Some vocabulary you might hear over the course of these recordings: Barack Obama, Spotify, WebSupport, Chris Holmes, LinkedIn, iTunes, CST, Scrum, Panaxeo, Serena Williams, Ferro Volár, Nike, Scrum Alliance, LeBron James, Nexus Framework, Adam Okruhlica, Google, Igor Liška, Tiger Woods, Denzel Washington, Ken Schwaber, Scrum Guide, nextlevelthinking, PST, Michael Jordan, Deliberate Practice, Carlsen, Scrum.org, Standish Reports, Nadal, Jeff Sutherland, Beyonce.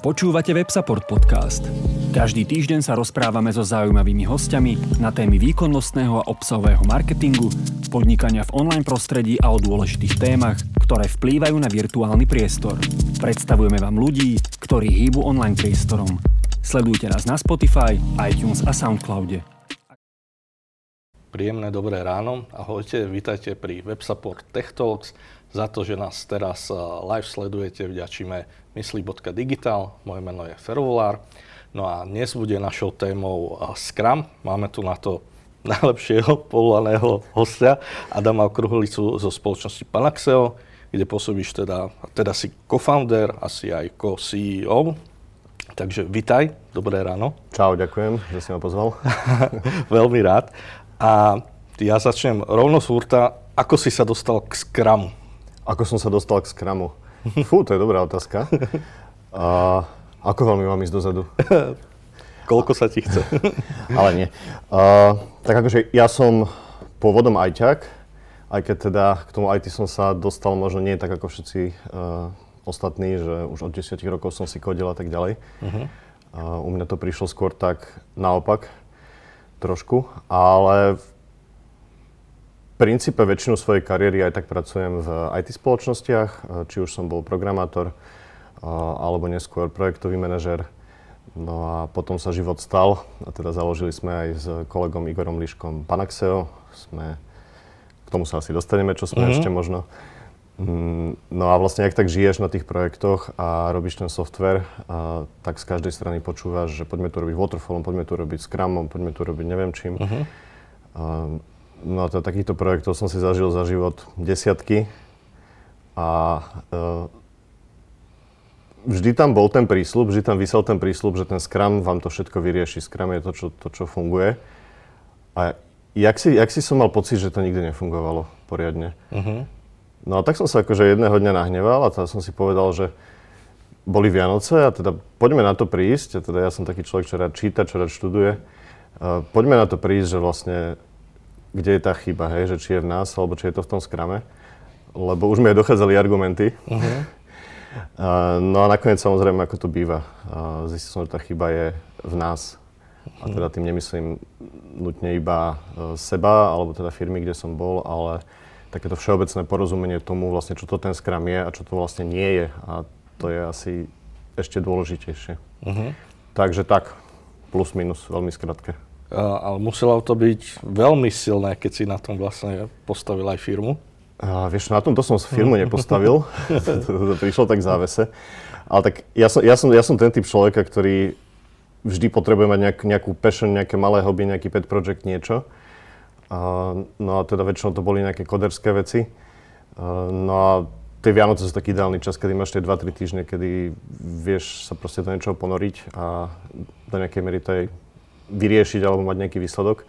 Počúvate WebSupport podcast. Každý týždeň sa rozprávame so zaujímavými hostiami na témy výkonnostného a obsahového marketingu, podnikania v online prostredí a o dôležitých témach, ktoré vplývajú na virtuálny priestor. Predstavujeme vám ľudí, ktorí hýbu online priestorom. Sledujte nás na Spotify, iTunes a Soundcloude. Príjemné dobré ráno. Ahojte, vítajte pri WebSupport Tech Talks. Za to, že nás teraz live sledujete, vďačíme mysli.digital. Moje meno je Ferro Volár. No a dnes bude našou témou Scrum. Máme tu na to najlepšieho povolaného hostia, Adama Okruhlicu zo spoločnosti Panaxeo, kde pôsobíš teda si co-founder, asi aj co-CEO. Takže vitaj, dobré ráno. Čau, ďakujem, že si ma pozval. Veľmi rád. A ja začnem rovno z hurta. Ako si sa dostal k Scrumu? Ako som sa dostal k Scrumu? Fú, to je dobrá otázka. Ako veľmi mám ísť dozadu? Koľko sa ti chce? Ale nie. Tak akože ja som pôvodom ajťák, aj keď teda k tomu IT som sa dostal možno nie tak ako všetci ostatní, že už od 10 rokov som si kodil a tak ďalej. U mňa to prišlo skôr tak naopak, trošku, ale v princípe väčšinu svojej kariéry aj tak pracujem v IT spoločnostiach, či už som bol programátor, alebo neskôr projektový manažer. No a potom sa život stal, a teda založili sme aj s kolegom Igorom Liškom Panaxeo. K tomu sa asi dostaneme, čo sme ešte možno. No a vlastne, ak tak žiješ na tých projektoch a robíš ten software, tak z každej strany počúvaš, že poďme tu robiť waterfallom, poďme tu robiť scrumom, poďme tu robiť neviem čím. No a takýchto projektov som si zažil za život desiatky a vždy tam bol ten prísľub, vždy tam visel ten prísľub, že ten Scrum vám to všetko vyrieši. Scrum je to, čo funguje. A jak si som mal pocit, že to nikdy nefungovalo poriadne. No a tak som sa akože jedného dňa nahneval a teda som si povedal, že boli Vianoce a teda poďme na to prísť. A teda ja som taký človek, čo rád číta, čo rád študuje. Poďme na to prísť, že vlastne kde je tá chyba, hej, že či je v nás, alebo či je to v tom Scrume, lebo už mi aj dochádzali argumenty. No a nakoniec samozrejme, ako to býva, zistil som, že tá chyba je v nás. A teda tým nemyslím nutne iba seba, alebo teda firmy, kde som bol, ale takéto všeobecné porozumenie tomu vlastne, čo to ten Scrum je a čo to vlastne nie je. A to je asi ešte dôležitejšie. Takže tak, plus minus, veľmi skrátke. Ale muselo to byť veľmi silné, keď si na tom vlastne postavil aj firmu. Vieš, na tom to som firmu nepostavil, to prišlo tak závese. Ale tak ja som ten typ človeka, ktorý vždy potrebuje mať nejakú passion, nejaké malé hobby, nejaký pet project, niečo. No a teda väčšinou to boli nejaké koderské veci. No a tie Vianoce sú taký ideálny čas, kedy máš tie 2-3 týždne, kedy vieš sa proste do niečoho ponoriť a do nejakej miery to je vyriešiť alebo mať nejaký výsledok.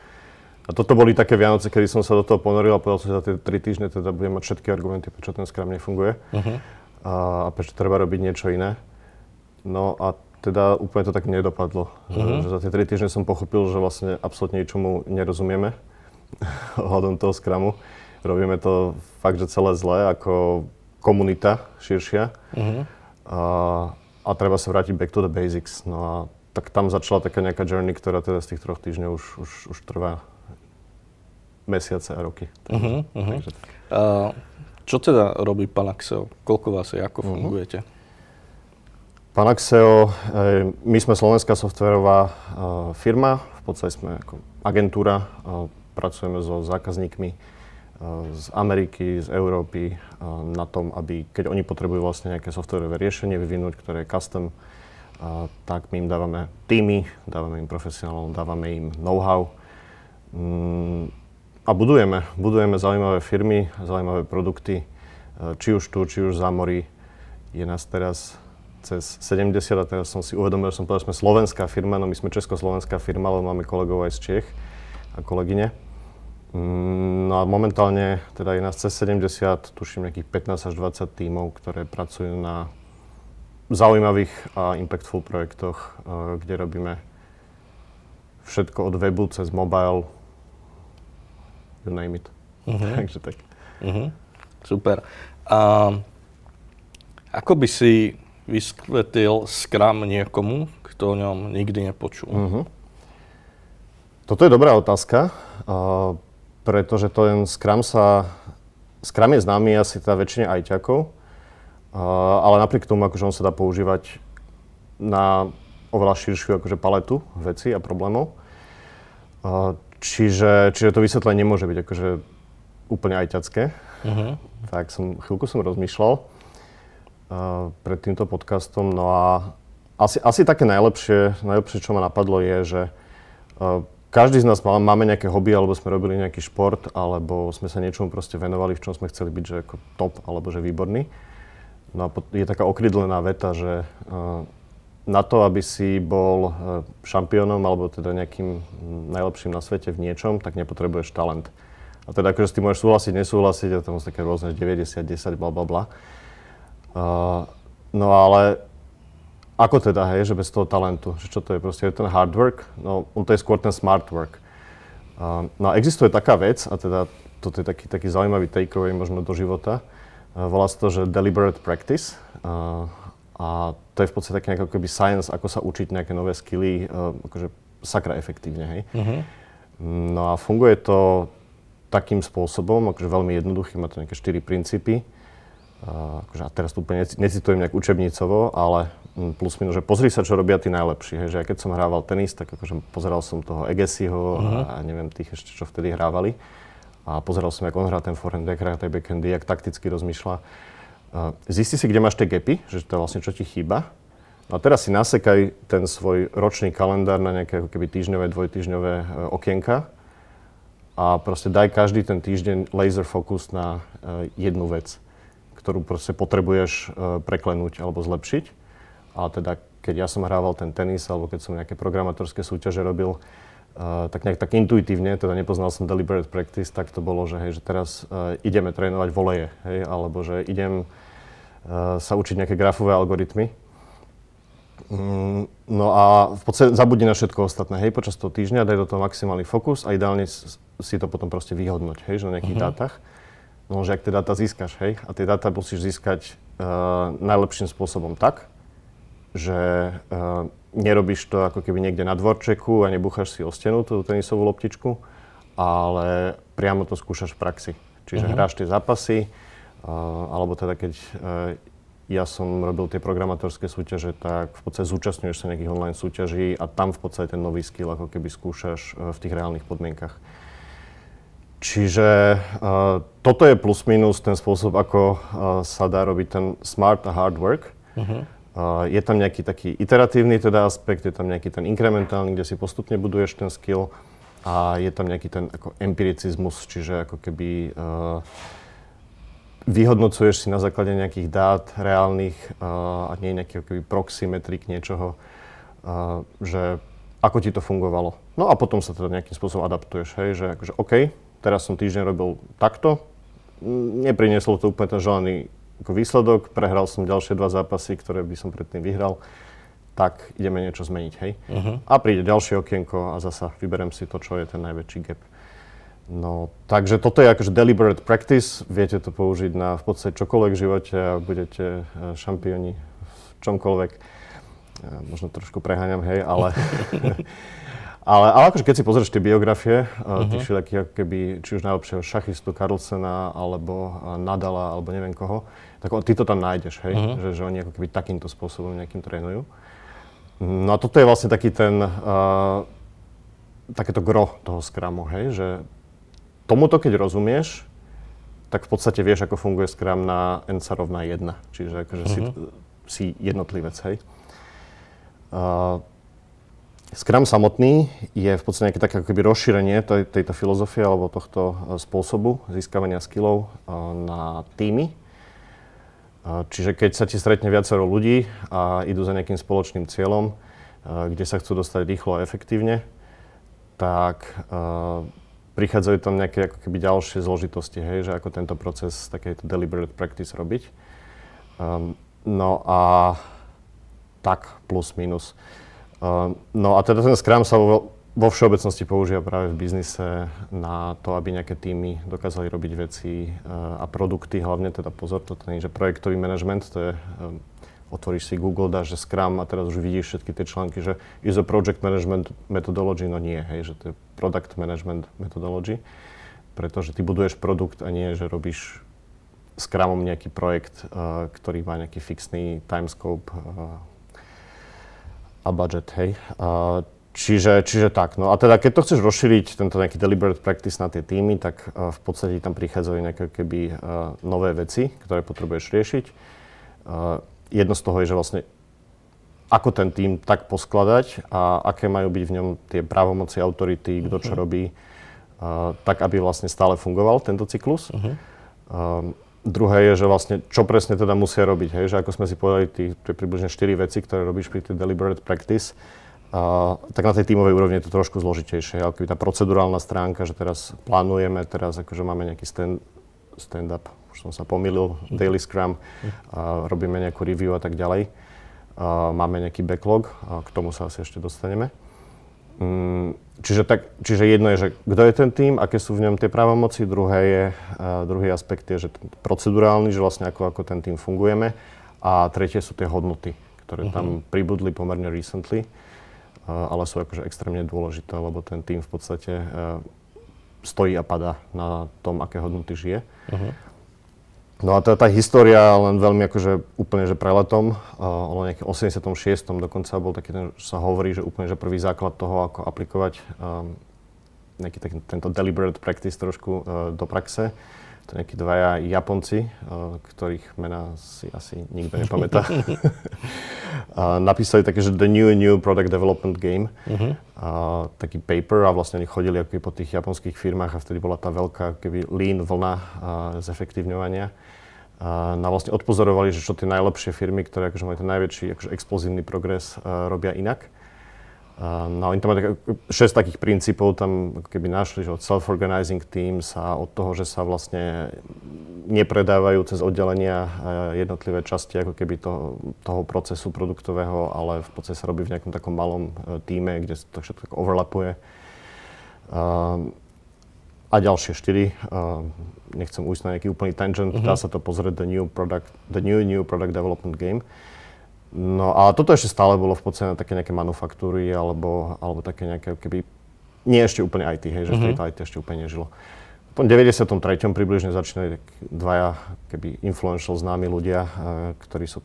A toto boli také Vianoce, kedy som sa do toho ponoril a povedal som, že za tie 3 týždne teda budem mať všetky argumenty, prečo ten Scrum nefunguje a prečo treba robiť niečo iné. No a teda úplne to tak nedopadlo. Že za tie 3 týždne som pochopil, že vlastne absolútne ničomu nerozumieme ohľadom toho Scrumu. Robíme to fakt, že celé zle ako komunita širšia a treba sa vrátiť back to the basics. No a tak tam začala taká nejaká journey, ktorá teda z tých 3 týždňov už trvá mesiace a roky. Takže. Čo teda robí Panaxeo? Koľko vás je? Ako fungujete? Panaxeo, my sme slovenská softwarová firma, v podstate sme ako agentúra, pracujeme so zákazníkmi z Ameriky, z Európy na tom, aby keď oni potrebujú vlastne nejaké softwarové riešenie vyvinúť, ktoré je custom, tak my im dávame týmy, dávame im profesionálov, dávame im know-how a budujeme zaujímavé firmy, zaujímavé produkty, či už tu, či už za mori. Je nás teraz cez 70 a teraz som si uvedomil, že som povedal, že sme slovenská firma, no my sme československá firma, lebo máme kolegov aj z Čech a kolegyne. No a momentálne teda je nás cez 70, tuším nejakých 15 až 20 tímov, ktoré pracujú na zaujímavých a impactful projektoch, kde robíme všetko od webu cez mobile, you name it. Takže tak. Super. A ako by si vysvetlil Scrum niekomu, kto o ňom nikdy nepočul? Uh-huh. Toto je dobrá otázka, pretože ten Scrum je známy asi teda väčšine ajťakov, ale napriek tomu, akože on sa dá používať na oveľa širšiu akože paletu vecí a problémov. Čiže to vysvetlenie nemôže byť akože úplne ajťacké. Uh-huh. Tak chvíľku som rozmýšľal pred týmto podcastom. No a asi také najlepšie, čo ma napadlo je, že každý z nás máme nejaké hobby, alebo sme robili nejaký šport, alebo sme sa niečomu proste venovali, v čom sme chceli byť, že ako top, alebo že výborný. No a je taká okrydlená veta, že na to, aby si bol šampiónom, alebo teda nejakým najlepším na svete v niečom, tak nepotrebuješ talent. A teda akože s tým môžeš súhlasiť, nesúhlasiť, a tam sú také rôzne 90, 10, blablabla. No ale ako teda, hej, že bez toho talentu, že čo to je proste, je ten hard work, no to je skôr ten smart work. No a existuje taká vec, a teda toto je taký zaujímavý takeaway možno do života, volá sa to, že Deliberate Practice, a to je v podstate taký nejaký science, ako sa učiť nejaké nové skilly, akože sakra efektívne, hej. Uh-huh. No a funguje to takým spôsobom, akože veľmi jednoduchý, má to nejaké 4 princípy, akože, a teraz tu úplne necitujem nejak učebnicovo, ale plus minus, že pozri sa, čo robia tí najlepší, hej, že ja keď som hrával tenis, tak akože pozeral som toho Egesiho a neviem tých ešte, čo vtedy hrávali. A pozeral som, jak on hrá ten forehand, jak hrá tie backhandy, jak takticky rozmýšľa. Zisti si, kde máš tie gapy, že to je vlastne, čo ti chýba. No a teraz si nasekaj ten svoj ročný kalendár na nejaké ako keby týždňové, dvojtýždňové okienka a proste daj každý ten týždeň laser focus na jednu vec, ktorú proste potrebuješ preklenúť alebo zlepšiť. A teda, keď ja som hrával ten tenis, alebo keď som nejaké programátorské súťaže robil, tak nejak tak intuitívne, teda nepoznal som Deliberate Practice, tak to bolo, že hej, že teraz ideme trénovať voleje, hej, alebo že idem sa učiť nejaké grafové algoritmy. No a v podstate zabudni na všetko ostatné, hej, počas toho týždňa daj do toho maximálny fokus a ideálne si to potom proste vyhodnoť, hej, že na nejakých dátach. No, že ak tie dáta získaš, hej, a tie dáta musíš získať najlepším spôsobom tak, že nerobíš to ako keby niekde na dvorčeku a nebúchaš si o stenu tú tenisovú loptičku, ale priamo to skúšaš v praxi. Čiže hráš tie zápasy, alebo teda keď ja som robil tie programátorské súťaže, tak v podstate zúčastňuješ sa nejakých online súťaží a tam v podstate ten nový skill ako keby skúšaš v tých reálnych podmienkach. Čiže toto je plus minus ten spôsob, ako sa dá robiť ten smart a hard work. Je tam nejaký taký iteratívny teda aspekt, je tam nejaký ten inkrementálny, kde si postupne buduješ ten skill a je tam nejaký ten ako empiricizmus, čiže ako keby vyhodnocuješ si na základe nejakých dát reálnych a nie nejaký ako keby proxy metrik niečoho, že ako ti to fungovalo. No a potom sa teda nejakým spôsobom adaptuješ, hej, že akože OK, teraz som týždeň robil takto, neprinieslo to úplne ten želaný ako výsledok, prehral som ďalšie 2 zápasy, ktoré by som predtým vyhral, tak ideme niečo zmeniť, hej. Uh-huh. A príde ďalšie okienko a zasa vyberem si to, čo je ten najväčší gap. No, takže toto je akože Deliberate Practice, viete to použiť na v podstate čokoľvek v živote a budete šampióni v čomkoľvek. Ja možno trošku preháňam, hej, ale... Ale akože keď si pozrieš tie biografie, tých všelijakých akoby, či už najlepšieho šachistu Carlsena, alebo Nadala, alebo neviem koho, tak ty to tam nájdeš, hej? Že oni ako keby takýmto spôsobom nejakým trénujú. No a toto je vlastne taký ten, takéto gro toho Scrumu, hej? Že tomuto keď rozumieš, tak v podstate vieš, ako funguje Scrum na N sa rovná 1, čiže akože si jednotlivec, hej? Scrum samotný je v podstate nejaké také akoby rozšírenie tejto filozofie alebo tohto spôsobu získavania skillov na týmy. Čiže keď sa ti stretne viacero ľudí a idú za nejakým spoločným cieľom, kde sa chcú dostať rýchlo a efektívne, tak prichádzajú tam nejaké ako keby ďalšie zložitosti, hej, že ako tento proces takéto Deliberate Practice robiť. No a tak plus minus. No a teda ten Scrum sa vo všeobecnosti používa práve v biznise na to, aby nejaké týmy dokázali robiť veci a produkty, hlavne teda pozor, to nie je, že projektový manažment, to je otvoríš si Google, dáš, že Scrum a teraz už vidíš všetky tie články, že is a project management methodology, no nie, hej, že to je product management methodology, pretože ty buduješ produkt a nie, že robíš Scrumom nejaký projekt, ktorý má nejaký fixný timescope a budget, hej. Čiže tak, no a teda keď to chceš rozšíriť, tento nejaký deliberate practice na tie týmy, tak v podstate tam prichádzajú nejaké keby nové veci, ktoré potrebuješ riešiť. Jedno z toho je, že vlastne ako ten tým tak poskladať a aké majú byť v ňom tie právomoci, autority, kto čo robí, tak aby vlastne stále fungoval tento cyklus. Druhé je, že vlastne čo presne teda musia robiť, hej, že ako sme si povedali, tie približne 4 veci, ktoré robíš pri tej deliberate practice, tak na tej tímovej úrovni je to trošku zložitejšie, ale keby tá procedurálna stránka, že teraz plánujeme, teraz akože máme nejaký stand-up, už som sa pomýlil, daily scrum, robíme nejakú review a tak ďalej, máme nejaký backlog, k tomu sa asi ešte dostaneme. Čiže jedno je, že kto je ten tím, aké sú v ňom tie právomoci, druhý aspekt je, že procedurálny, že vlastne ako ten tím fungujeme, a tretie sú tie hodnoty, ktoré tam pribudli pomerne recently, ale sú akože extrémne dôležité, lebo ten tím v podstate stojí a padá na tom, aké hodnoty žije. No a tá história len veľmi akože úplne že preletom. Ono nejaké 86. dokonca bol taký ten, že sa hovorí, že úplne že prvý základ toho, ako aplikovať nejaký tento deliberate practice trošku do praxe. To nejakí dvaja Japonci, ktorých mená si asi nikto nepamätá. Napísali také, že The New and New Product Development Game. Taký paper a vlastne oni chodili ako po tých japonských firmách a vtedy bola tá veľká keby lean vlna zefektívňovania. A vlastne odpozorovali, že čo tie najlepšie firmy, ktoré akože majú ten najväčší akože explozívny progres, robia inak. No oni tam majú 6 takých princípov, tam keby našli, že od self-organizing teams a od toho, že sa vlastne nepredávajú cez oddelenia jednotlivé časti ako keby toho procesu produktového, ale v podstate sa robí v nejakom takom malom týme, kde to všetko overlapuje. A ďalšie 4, nechcem ujsť na nejaký úplný tangent, dá sa to pozrieť, The New Product Development Game. No a toto ešte stále bolo v podstate na také nejaké manufaktúry alebo také nejaké keby, nie ešte úplne IT, hej, že to IT ešte úplne nežilo. Po 93. približne začínali dvaja keby influential známi ľudia, ktorí sú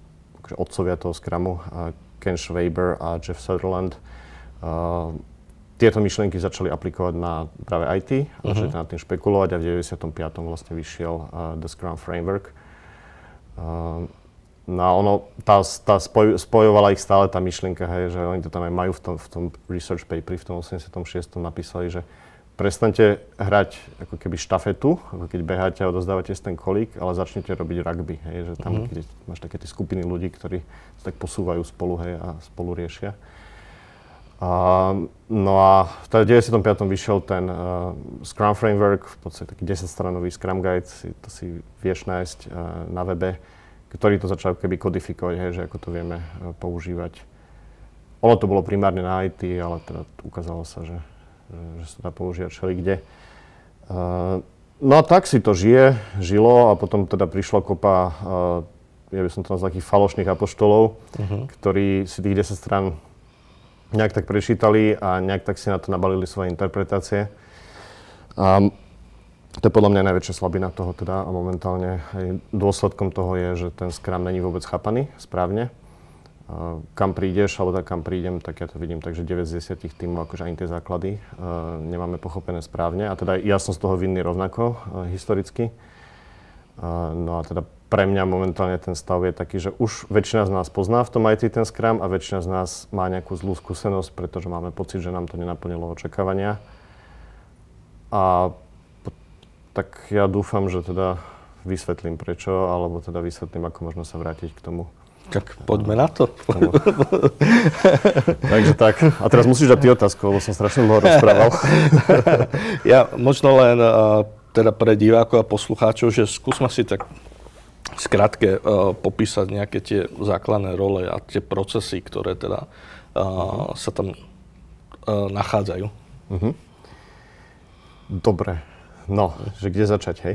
otcovia toho Scrumu, Ken Schwaber a Jeff Sutherland. Tieto myšlienky začali aplikovať na práve IT, začali nad tým špekulovať a v 95. vlastne vyšiel The Scrum Framework. No a ono, tá spojovala ich stále tá myšlienka, hej, že oni to tam aj majú v tom research paperi, v tom 86. napísali, že prestaňte hrať ako keby štafetu, ako keď beháte a odozdávate si ten kolík, ale začnete robiť rugby, hej, že tam keď máš také tie skupiny ľudí, ktorí sa tak posúvajú spolu, hej, a spolu riešia. No a v 95. vyšiel ten Scrum Framework, v podstate taký 10-stranový Scrum Guide, to si vieš nájsť na webe, ktorý to začal keby kodifikovať, hej, že ako to vieme používať. Ono to bolo primárne na IT, ale teda ukázalo sa, že sa dá používať všelikde. No a tak si to žilo a potom teda prišla kopa, ja by som to nazval takých falošných apoštolov, ktorí si tých 10 strán nejak tak prečítali a nejak tak si na to nabalili svoje interpretácie. To je podľa mňa najväčšia slabina toho teda a momentálne aj dôsledkom toho je, že ten Scrum není vôbec chápaný správne. Kam prídeš, alebo tak kam prídem, tak ja to vidím tak, že 9 z 10 tímov, akože ani tie základy nemáme pochopené správne. A teda ja som z toho vinný rovnako historicky. No a teda pre mňa momentálne ten stav je taký, že už väčšina z nás pozná v tom IT ten Scrum a väčšina z nás má nejakú zlú skúsenosť, pretože máme pocit, že nám to nenaplnilo očakávania. Tak ja dúfam, že teda vysvetlím prečo, alebo teda vysvetlím, ako možno sa vrátiť k tomu. Tak poďme na to. Takže tak. A teraz musíš dať ty otázku, lebo som strašne dlho rozprával. Ja možno len teda pre divákov a poslucháčov, že skúsme si tak skrátke popísať nejaké tie základné role a tie procesy, ktoré teda sa tam nachádzajú. Dobre. No, že kde začať, hej?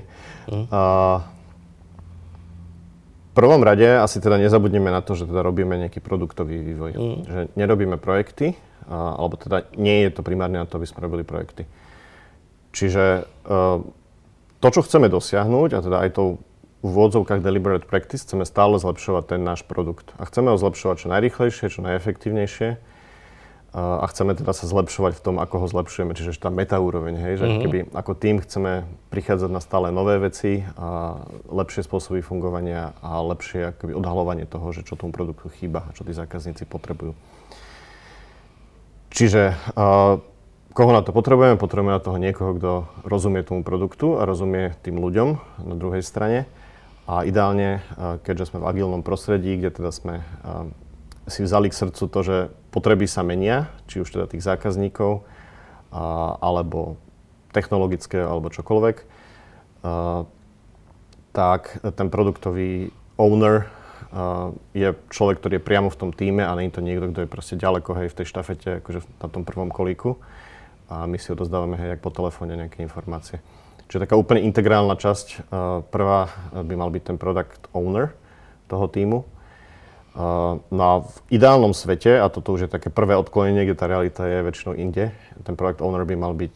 prvom rade asi teda nezabudneme na to, že teda robíme nejaký produktový vývoj. Že nerobíme projekty, alebo teda nie je to primárne na to, aby sme robili projekty. Čiže to, čo chceme dosiahnuť, a teda aj tou v odzovkách Deliberate Practice, chceme stále zlepšovať ten náš produkt. A chceme ho zlepšovať čo najrýchlejšie, čo najefektívnejšie. A chceme teda sa zlepšovať v tom, ako ho zlepšujeme. Čiže tá metaúroveň, hej, že keby ako tým chceme prichádzať na stále nové veci, a lepšie spôsoby fungovania a lepšie akoby odhaľovanie toho, že čo tomu produktu chýba a čo tí zákazníci potrebujú. Čiže koho na to potrebujeme? Potrebujeme na toho niekoho, kto rozumie tomu produktu a rozumie tým ľuďom na druhej strane. A ideálne, keďže sme v agilnom prostredí, kde teda sme si vzali k srdcu to, že potreby sa menia, či už teda tých zákazníkov, alebo technologické, alebo čokoľvek, tak ten produktový owner je človek, ktorý je priamo v tom tíme a nie je to niekto, kto je proste ďaleko, hej, v tej štafete, akože na tom prvom kolíku. A my si odozdávame, hej, jak po telefóne nejaké informácie. Čiže taká úplne integrálna časť, prvá by mal byť ten product owner toho tímu. No a v ideálnom svete, a toto už je také prvé odklonenie, kde tá realita je väčšinou inde, ten product owner by mal byť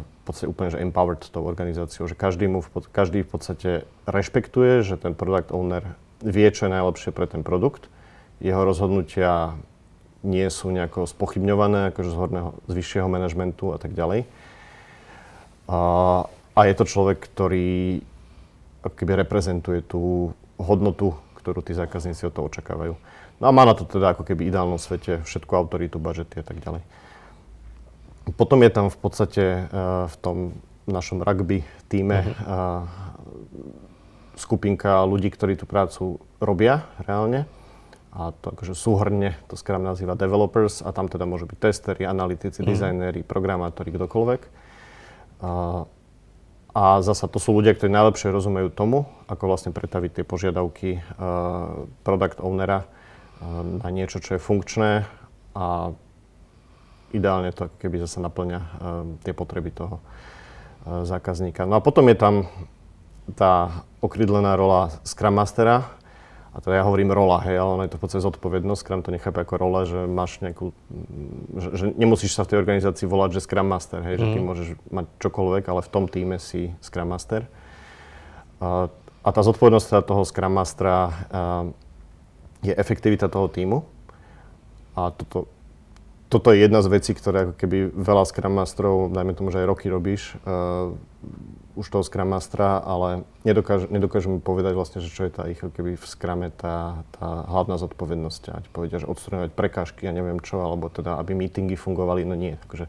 v podstate úplne že empowered tou organizáciou, že každý v podstate rešpektuje, že ten product owner vie, čo je najlepšie pre ten produkt. Jeho rozhodnutia nie sú nejako spochybňované, akože z vyššieho manažmentu a tak ďalej. A je to človek, ktorý keby reprezentuje tú hodnotu, ktorú tí zákazníci od toho očakávajú. No a má na to teda ako keby ideálnom svete všetku autoritu, budžety a tak ďalej. Potom je tam v podstate v tom našom rugby týme skupinka ľudí, ktorí tú prácu robia reálne. A to akože súhrne, to Scrum nazýva developers, a tam teda môžu byť testeri, analytici, dizajnéri, programátori, kdokoľvek. A zasa to sú ľudia, ktorí najlepšie rozumejú tomu, ako vlastne pretaviť tie požiadavky product ownera na niečo, čo je funkčné a ideálne to, keby zasa naplňa tie potreby toho zákazníka. No a potom je tam tá okrydlená rola Scrum Mastera. A teda ja hovorím rola, hej, ale ono je to v podstate zodpovednosť. Scrum to nechápe ako rola, že máš nejakú, že nemusíš sa v tej organizácii volať, že Scrum Master, hej, že ty môžeš mať čokoľvek, ale v tom týme si Scrum Master. A tá zodpovednosť toho Scrum Mastera je efektivita toho týmu. A toto je jedna z vecí, ktoré ako keby veľa Scrum Masterov, dajme tomu, že aj roky robíš, už toho Scrum Mastera, ale nedokážu mi povedať vlastne, že čo je tá ich, keby v Scrume tá hlavná zodpovednosť. A ti povedia, že odstraňovať prekážky a neviem čo, alebo teda, aby meetingy fungovali, no nie. Takže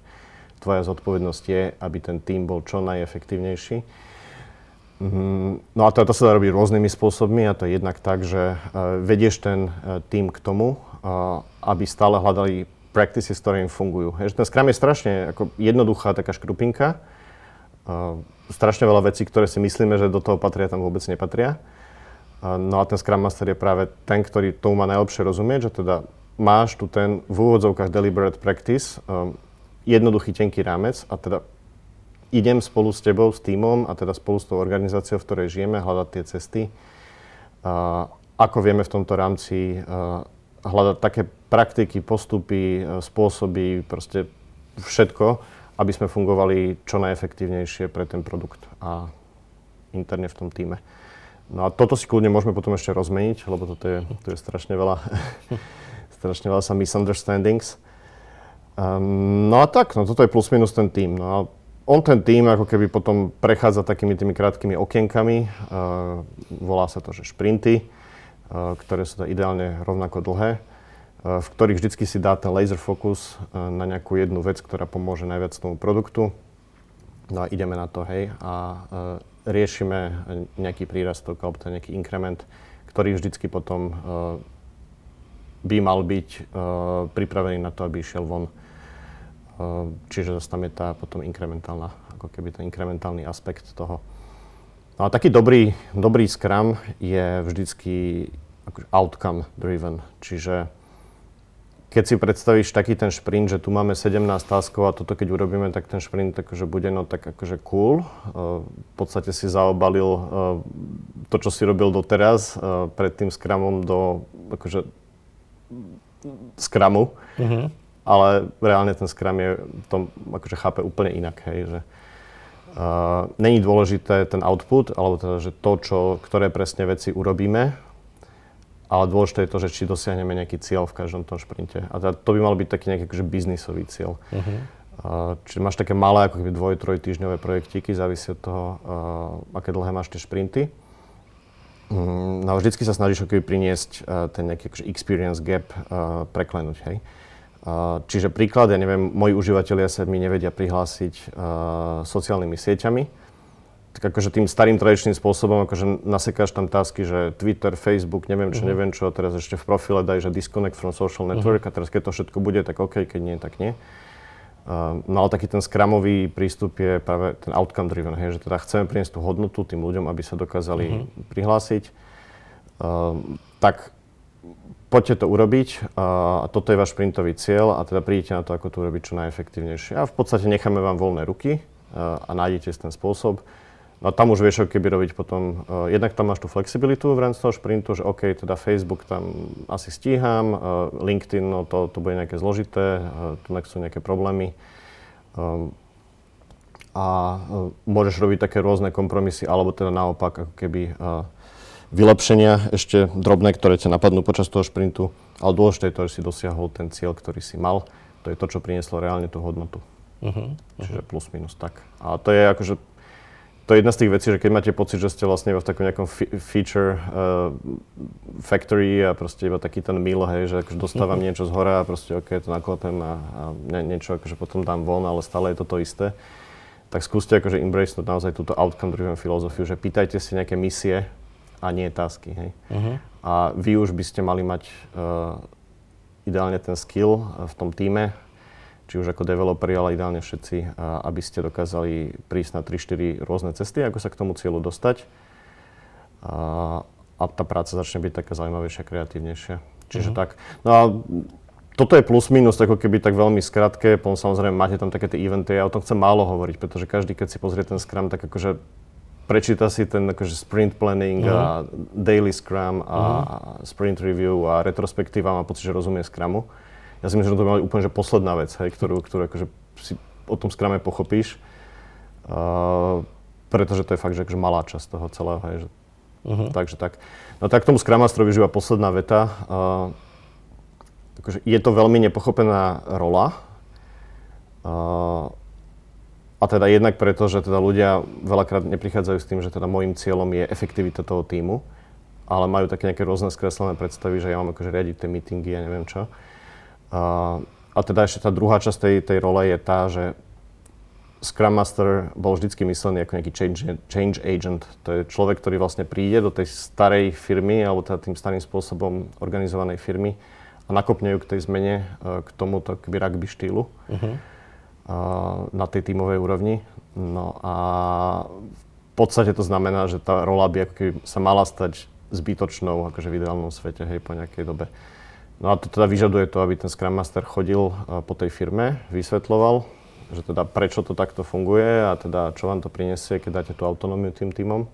tvoja zodpovednosť je, aby ten tím bol čo najefektívnejší. No a to sa dá robiť rôznymi spôsobmi a to je jednak tak, že vedieš ten tím k tomu, aby stále hľadali practices, ktoré im fungujú. Hej, že ten Scrum je strašne ako jednoduchá taká škrupinka, strašne veľa vecí, ktoré si myslíme, že do toho patria, tam vôbec nepatria. No a ten Scrum Master je práve ten, ktorý tomu má najlepšie rozumieť, že teda máš tu ten v úvodzovkách Deliberate Practice, jednoduchý, tenký rámec a teda idem spolu s tebou, s tímom a teda spolu s tou organizáciou, v ktorej žijeme, hľadať tie cesty. Ako vieme v tomto rámci hľadať také praktiky, postupy, spôsoby, proste všetko, aby sme fungovali čo najefektívnejšie pre ten produkt a interne v tom týme. No a toto si kľudne môžeme potom ešte rozmeniť, lebo tu je strašne veľa sa misunderstandings. No a tak, no toto je plus minus ten tým. No a on ten tým ako keby potom prechádza takými tými krátkými okienkami, volá sa to, že šprinty, ktoré sú ideálne rovnako dlhé, v ktorých vždycky si dá ten laser focus na nejakú jednu vec, ktorá pomôže najviac tomu produktu. No a ideme na to, hej, a riešime nejaký prírastok alebo nejaký inkrement, ktorý vždycky potom by mal byť pripravený na to, aby išiel von. Čiže zase tam je tá potom inkrementálna, ako keby ten inkrementálny aspekt toho. No a taký dobrý Scrum je vždycky outcome driven, čiže keď si predstavíš taký ten šprint, že tu máme 17 taskov a toto keď urobíme, tak ten šprint akože bude no tak akože cool. V podstate si zaobalil to, čo si robil doteraz pred tým Scrumom do akože Scrumu. Mm-hmm. Ale reálne ten Scrum je v tom akože chápe úplne inak, hej, že není dôležité ten output, alebo teda, že to, čo, ktoré presne veci urobíme, ale dôležité je to, že či dosiahneme nejaký cieľ v každom tom šprinte. A teda to by mal byť taký nejaký akože biznisový cieľ. Uh-huh. Čiže máš také malé, ako keby 2-3 týždňové projektíky, závisí od toho, aké dlhé máš tie šprinty. No vždycky sa snažíš akoby priniesť ten nejaký akože experience gap preklenúť, hej. Čiže príklad, ja neviem, moji užívateľia sa mi nevedia prihlásiť sociálnymi sieťami. Tak akože tým starým tradičným spôsobom, akože nasekáš tam tasky, že Twitter, Facebook, neviem čo, teraz ešte v profile daj, že disconnect from social network a teraz keď to všetko bude, tak OK, keď nie, tak nie. No ale taký ten Scrumový prístup je práve ten outcome driven, hej, že teda chceme priniesť tú hodnotu tým ľuďom, aby sa dokázali prihlásiť. Tak poďte to urobiť a toto je váš sprintový cieľ a teda prídete na to, ako to urobiť čo najefektívnejšie. A v podstate necháme vám voľné ruky a nájdete ten spôsob. No a tam už vieš, keby robiť potom, jednak tam máš tú flexibilitu v rámci toho šprintu, že OK, teda Facebook tam asi stíham, LinkedIn, no to bude nejaké zložité, tu sú nejaké problémy. Môžeš robiť také rôzne kompromisy, alebo teda naopak, ako keby vylepšenia ešte drobné, ktoré ťa napadnú počas toho šprintu, ale dôležité je to, že si dosiahol ten cieľ, ktorý si mal. To je to, čo prinieslo reálne tú hodnotu. Uh-huh. Čiže plus minus tak. A to je akože, to je jedna z tých vecí, že keď máte pocit, že ste vlastne v takom nejakom feature factory a proste iba taký ten mil, hej, že akože dostávam niečo z hora a proste OK, to naklepem a niečo akože potom dám von, ale stále je to to isté. Tak skúste akože embrace naozaj túto outcome-driven filozofiu, že pýtajte si nejaké misie, a nie tasky, hej. Uh-huh. A vy už by ste mali mať ideálne ten skill v tom týme, či už ako developeri, ale ideálne všetci, aby ste dokázali prísť na 3-4 rôzne cesty, ako sa k tomu cieľu dostať. A tá práca začne byť taká zaujímavejšia, kreatívnejšia. Čiže tak. No a toto je plus minus, ako keby tak veľmi skratke, potom samozrejme máte tam také tie eventy, ja o tom chcem málo hovoriť, pretože každý, keď si pozrie ten Scrum, tak akože prečíta si ten akože sprint planning a daily Scrum a sprint review a retrospektíva, mám pocit, že rozumie Scrumu. Ja si myslím, že to by mali úplne že posledná vec, hej, ktorú akože si o tom Scrume pochopíš, pretože to je fakt, že akože malá časť toho celého, hej, že, takže tak. No tak k tomu Scrum Masterovi žíva posledná veta, akože je to veľmi nepochopená rola, a teda jednak preto, že teda ľudia veľakrát neprichádzajú s tým, že teda môjim cieľom je efektivita toho tímu, ale majú také nejaké rôzne skreslené predstavy, že ja mám akože riadiť tie meetingy a neviem čo. A teda ešte tá druhá časť tej role je tá, že Scrum Master bol vždycky myslený ako nejaký change agent. To je človek, ktorý vlastne príde do tej starej firmy, alebo teda tým starým spôsobom organizovanej firmy a nakopne ju k tej zmene, k tomuto akoby rugby štýlu. Uh-huh. Na tej tímovej úrovni. No a v podstate to znamená, že tá rola by ako keby sa mala stať zbytočnou, akože v ideálnom svete, hej, po nejakej dobe. No a to teda vyžaduje to, aby ten Scrum Master chodil po tej firme, vysvetľoval, že teda prečo to takto funguje a teda čo vám to prinesie, keď dáte tú autonómiu tým tímom.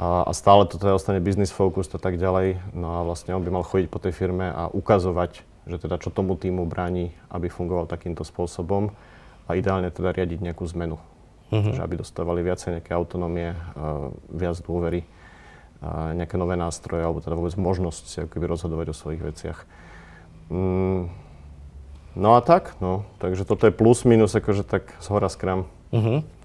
A stále to teda ostane business focus a tak ďalej. No a vlastne on by mal chodiť po tej firme a ukazovať, že teda čo tomu tímu bráni, aby fungoval takýmto spôsobom a ideálne teda riadiť nejakú zmenu. Že aby dostávali viacej nejaké autonómie, viac dôvery, nejaké nové nástroje alebo teda vôbec možnosť si akoby rozhodovať o svojich veciach. No a tak, no. Takže toto je plus minus akože tak zhora Scrum.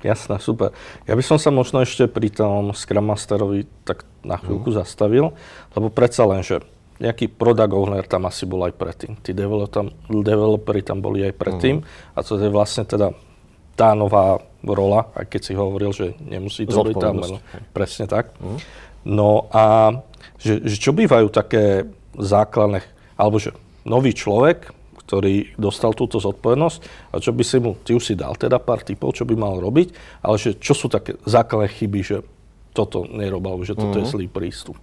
Jasné, super. Ja by som sa možno ešte pri tom Scrum Masterovi tak na chvíľku zastavil, lebo predsa len, že nejaký product owner tam asi bol aj predtým. Tí developeri tam boli aj predtým. A to je vlastne teda tá nová rola, aj keď si hovoril, že nemusí to byť tam. Presne tak. No a že čo bývajú také základné, alebo že nový človek, ktorý dostal túto zodpovednosť, a čo by si mu, ty už si dal teda pár tipov, čo by mal robiť, ale že čo sú také základné chyby, že toto nerob, alebo že toto je zlý prístup.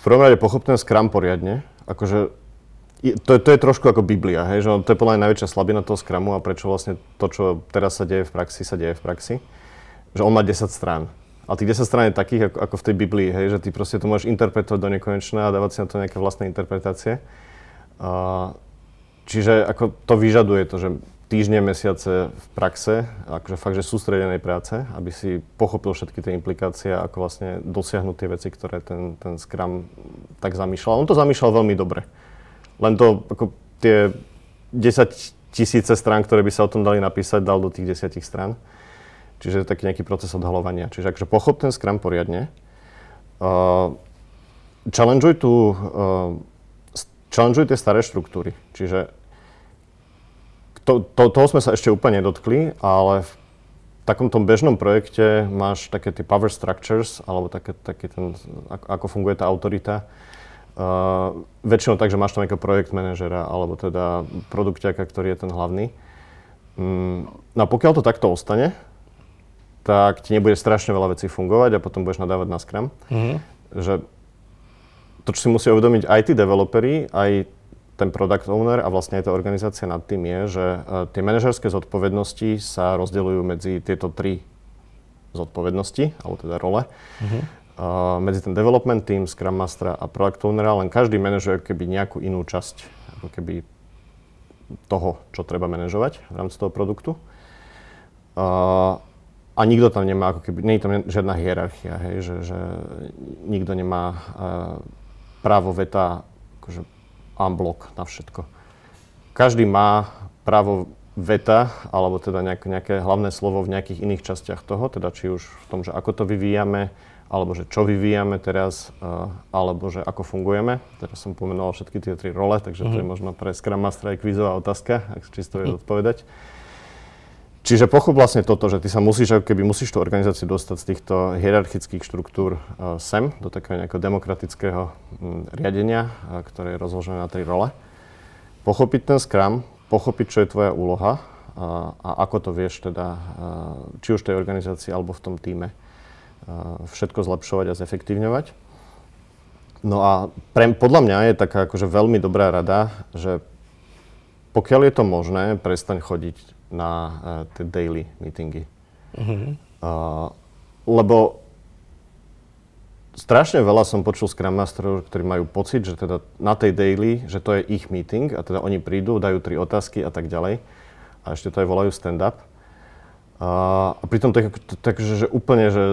V prvom rade pochop ten Scrum poriadne, akože To je trošku ako Biblia, hej, že to je podľa mňa najväčšia slabina toho Scrumu a prečo vlastne to, čo teraz sa deje v praxi, že on má 10 strán. A tých 10 strán je takých, ako v tej Biblii, hej, že ty proste to môžeš interpretovať do nekonečna a dávať si na to nejaké vlastné interpretácie. Čiže ako to vyžaduje to, že týždne, mesiace v praxe, akože fakt, že sústredenej práce, aby si pochopil všetky tie implikácie, ako vlastne dosiahnuť tie veci, ktoré ten Scrum tak zamýšľal. On to zamýšľal veľmi dobre. Len to, ako tie 10 000 strán, ktoré by sa o tom dali napísať, dal do tých 10 strán. Čiže to je taký nejaký proces odhalovania. Čiže akože pochop ten Scrum poriadne. Challengeuj tie staré štruktúry. Čiže toho sme sa ešte úplne nedotkli, ale v takomto bežnom projekte máš také tie power structures, alebo taký ten, ako funguje tá autorita. Väčšinou tak, že máš tam nejakého projekt manažera alebo teda produkťaka, ktorý je ten hlavný. No a pokiaľ to takto ostane, tak ti nebude strašne veľa vecí fungovať a potom budeš nadávať na Scrum. Mm-hmm. Že to, čo si musí uvedomiť aj tí developeri, aj ten product owner a vlastne aj tá organizácia nad tým je, že tie manažerské zodpovednosti sa rozdeľujú medzi tieto tri zodpovednosti, alebo teda role. Mm-hmm. Medzi ten development team, Scrum Mastera a Product Ownera, len každý manažuje keby nejakú inú časť, ako keby toho, čo treba manažovať v rámci toho produktu. A nikto tam nemá, ako keby, nie je tam žiadna hierarchia, hej, že nikto nemá právo veta, akože unblock na všetko. Každý má právo veta, alebo teda nejaké hlavné slovo v nejakých iných častiach toho, teda či už v tom, že ako to vyvíjame, alebo že čo vyvíjame teraz, alebo že ako fungujeme. Teraz som pomenoval všetky tie tri role, takže to je možno pre Scrum Mastera aj kvízová otázka, ak čisto vieš odpovedať. Čiže pochop vlastne toto, že ty sa musíš tú organizáciu dostať z týchto hierarchických štruktúr sem, do takého nejakého demokratického riadenia, ktoré je rozložené na tri role. Pochopiť ten Scrum, pochopiť, čo je tvoja úloha a ako to vieš teda, či už v tej organizácii, alebo v tom tíme. Všetko zlepšovať a zefektívňovať. No a podľa mňa je taká akože veľmi dobrá rada, že pokiaľ je to možné, prestaň chodiť na tie daily meetingy. Mm-hmm. Lebo strašne veľa som počul Scrum Masterov, ktorí majú pocit, že teda na tej daily, že to je ich meeting a teda oni prídu, dajú tri otázky a tak ďalej. A ešte to aj volajú stand-up. A pritom to je takže úplne že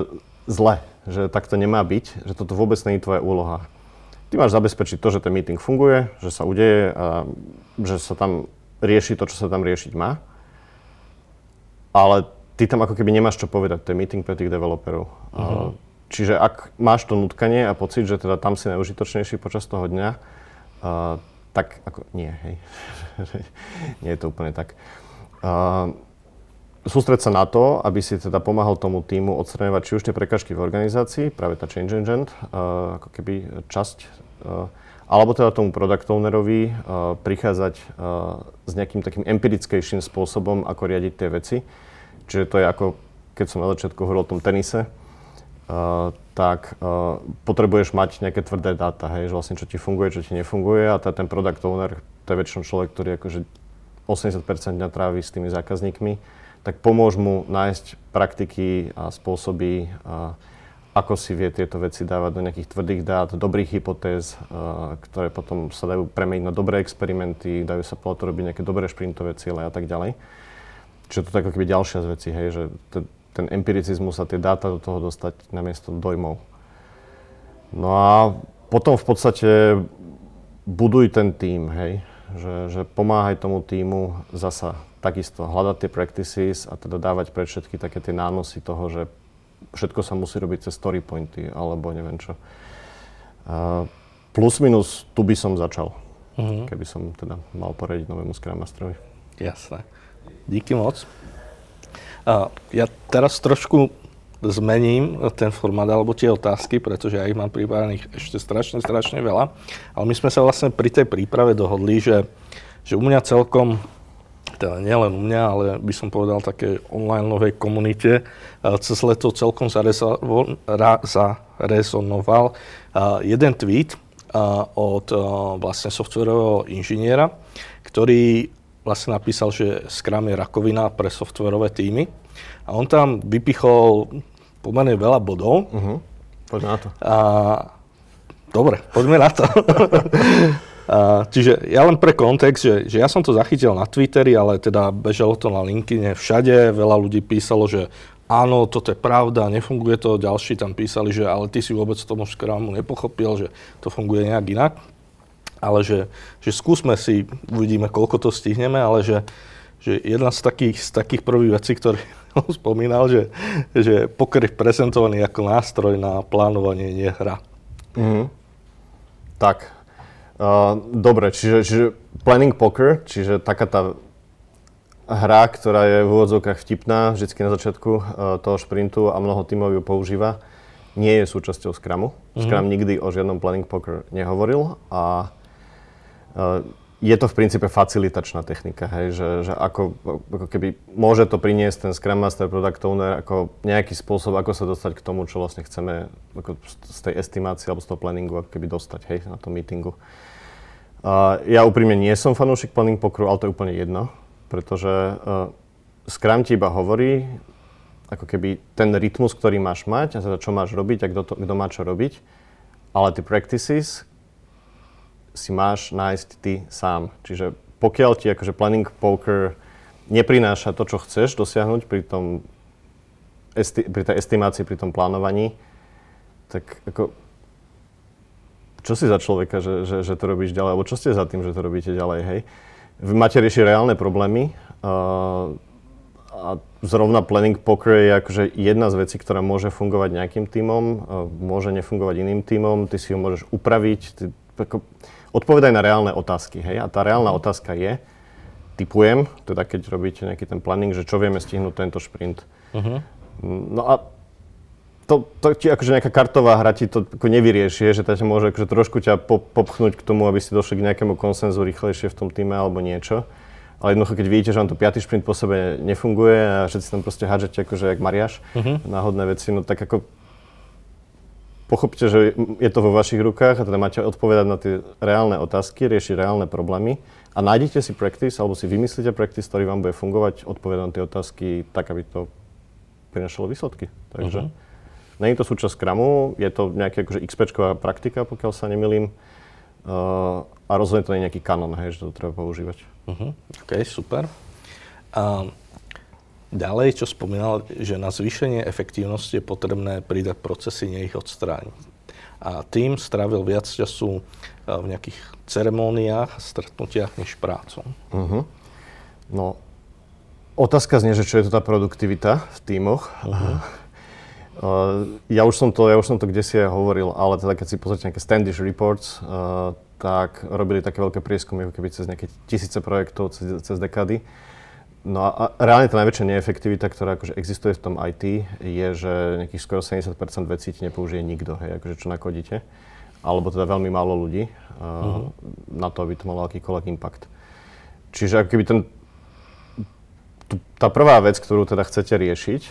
zle, že tak to nemá byť, že toto vôbec nie je tvoja úloha. Ty máš zabezpečiť to, že ten meeting funguje, že sa udeje a že sa tam rieši to, čo sa tam riešiť má. Ale ty tam ako keby nemáš čo povedať, to je meeting pre tých developerov. Uh-huh. Čiže ak máš to nutkanie a pocit, že teda tam si najúžitočnejší počas toho dňa, tak ako nie, hej. Nie je to úplne tak. Sústreď sa na to, aby si teda pomáhal tomu tímu odstraňovať či už tie prekažky v organizácii, práve tá change agent, ako keby časť, alebo teda tomu product ownerovi prichádzať s nejakým takým empirickejším spôsobom, ako riadiť tie veci. Čiže to je ako, keď som na začiatku hovoril o tom tenise, tak potrebuješ mať nejaké tvrdé dáta, hej, že vlastne čo ti funguje, čo ti nefunguje a teda ten product owner, to je väčšinou človek, ktorý akože 80% dňa trávi s tými zákazníkmi, tak pomôž mu nájsť praktiky a spôsoby, ako si vie tieto veci dávať do nejakých tvrdých dát, dobrých hypotéz, ktoré potom sa dajú premeniť na dobré experimenty, dajú sa podľa toho robiť nejaké dobré šprintové ciele a tak ďalej. Čiže to je ako keby ďalšia z vecí, hej, že ten empiricizmus a tie dáta do toho dostať namiesto dojmov. No a potom v podstate buduj ten tím, hej, že pomáhaj tomu tímu zasa takisto hľadať tie practices a teda dávať pre všetky také tie nánosy toho, že všetko sa musí robiť cez story pointy alebo neviem čo. Plus minus tu by som začal, keby som teda mal poradiť novému Scrum Masterovi. Jasné. Díky moc. Ja teraz trošku zmením ten formát alebo tie otázky, pretože ja ich mám pripravených ešte strašne veľa. Ale my sme sa vlastne pri tej príprave dohodli, že u mňa celkom teda nielen u mňa, ale by som povedal také online-novej komunite. Cez leto celkom zarezonoval jeden tweet od vlastne softwarového inžiniera, ktorý vlastne napísal, že Scrum je rakovina pre softwarové týmy. A on tam vypichol pomerne veľa bodov. Uh-huh. Poďme na to. Dobre, poďme na to. Čiže ja len pre kontext, že ja som to zachytil na Twitteri, ale teda bežalo to na LinkedIne všade, veľa ľudí písalo, že áno, toto je pravda, nefunguje to, ďalší tam písali, že ale ty si vôbec tomu Scrumu nepochopil, že to funguje nejak inak, ale že skúsme si, uvidíme, koľko to stihneme, ale že jedna z takých prvých vecí, ktoré on spomínal, že poker je prezentovaný ako nástroj na plánovanie, nie hra. Mm-hmm. Tak, dobre, čiže planning poker, čiže taká tá hra, ktorá je v úvodzovkách vtipná, vždycky na začiatku toho šprintu a mnoho tímov ju používa, nie je súčasťou Scrumu. Mm-hmm. Scrum nikdy o žiadnom planning poker nehovoril a je to v princípe facilitačná technika, hej, že ako keby môže to priniesť ten Scrum Master, Product Owner ako nejaký spôsob, ako sa dostať k tomu, čo vlastne chceme ako z tej estimácie alebo z toho planningu ako keby dostať, hej, na tom meetingu. Ja úprimne nie som fanúšik planning pokeru, ale to je úplne jedno. Pretože Scrum ti iba hovorí, ako keby ten rytmus, ktorý máš mať, a teda čo máš robiť a kto má čo robiť, ale ty practices si máš nájsť ty sám. Čiže pokiaľ ti akože planning poker neprináša to, čo chceš dosiahnuť pri tej estimácii, pri tom plánovaní, tak ako čo si za človeka, že to robíš ďalej, alebo čo ste za tým, že to robíte ďalej, hej? Vy máte riešiť reálne problémy a zrovna planning poker je akože jedna z vecí, ktorá môže fungovať nejakým tímom, môže nefungovať iným tímom, ty si ju môžeš upraviť, ty, ako, odpovedaj na reálne otázky, hej? A tá reálna otázka je, tipujem, teda keď robíte nejaký ten planning, že čo vieme stihnúť tento šprint. Uh-huh. No a to ti akože nejaká kartová hra ti to ako nevyriešie, že tá môže akože trošku ťa popchnúť k tomu, aby ste došli k nejakému konsenzu rýchlejšie v tom týme alebo niečo. Ale jednoducho, keď vidíte, že vám to 5. šprint po sebe nefunguje a všetci tam proste hádžete akože jak mariáš, náhodné veci, no tak ako pochopte, že je to vo vašich rukách a teda máte odpovedať na tie reálne otázky, riešiť reálne problémy a nájdete si practice alebo si vymyslíte practice, ktorý vám bude fungovať, odpovedať na tie otázky tak, aby to prinašalo výsledky. Takže nie je to súčasť Scrumu, je to nejaká akože XP-čková praktika, pokiaľ sa nemýlim. A rozhodne to nie je nejaký kanon, hej, že to treba používať. Uh-huh. OK, super. Ďalej, čo spomínal, že na zvýšenie efektívnosti je potrebné pridať procesy, nie ich odstrániť. A tým strávil viac času v nejakých ceremóniách, stretnutiach, než prácu. Uh-huh. No, otázka znie, že čo je to tá produktivita v tímoch. Uh-huh. Ja už som to kdesi hovoril, ale teda keď si pozrite nejaké Standish Reports, tak robili také veľké prieskumy, keby cez nejaké tisíce projektov, cez dekády. No a reálne tá najväčšia neefektivita, ktorá akože existuje v tom IT, je, že nejakých skoro 70% vecí ti nepoužije nikto, hej, akože čo nakodíte. Alebo teda veľmi málo ľudí na to, aby to malo akýkoľvek impact. Čiže ako keby tá prvá vec, ktorú teda chcete riešiť,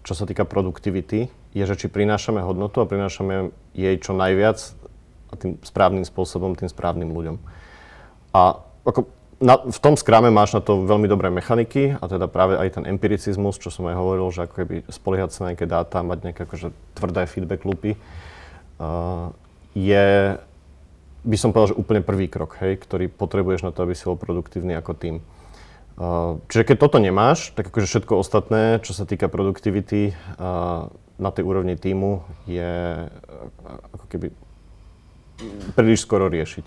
čo sa týka produktivity, je, že či prinášame hodnotu a prinášame jej čo najviac a tým správnym spôsobom, tým správnym ľuďom. A ako v tom Scrume máš na to veľmi dobré mechaniky a teda práve aj ten empiricizmus, čo som aj hovoril, že ako keby spoliehať sa na nejaké dáta, mať nejaké akože tvrdé feedback loopy, je, by som povedal, že úplne prvý krok, hej, ktorý potrebuješ na to, aby si bol produktívny ako tím. Čiže keď toto nemáš, tak akože všetko ostatné, čo sa týka produktivity na tej úrovni tímu, je ako keby príliš skoro riešiť.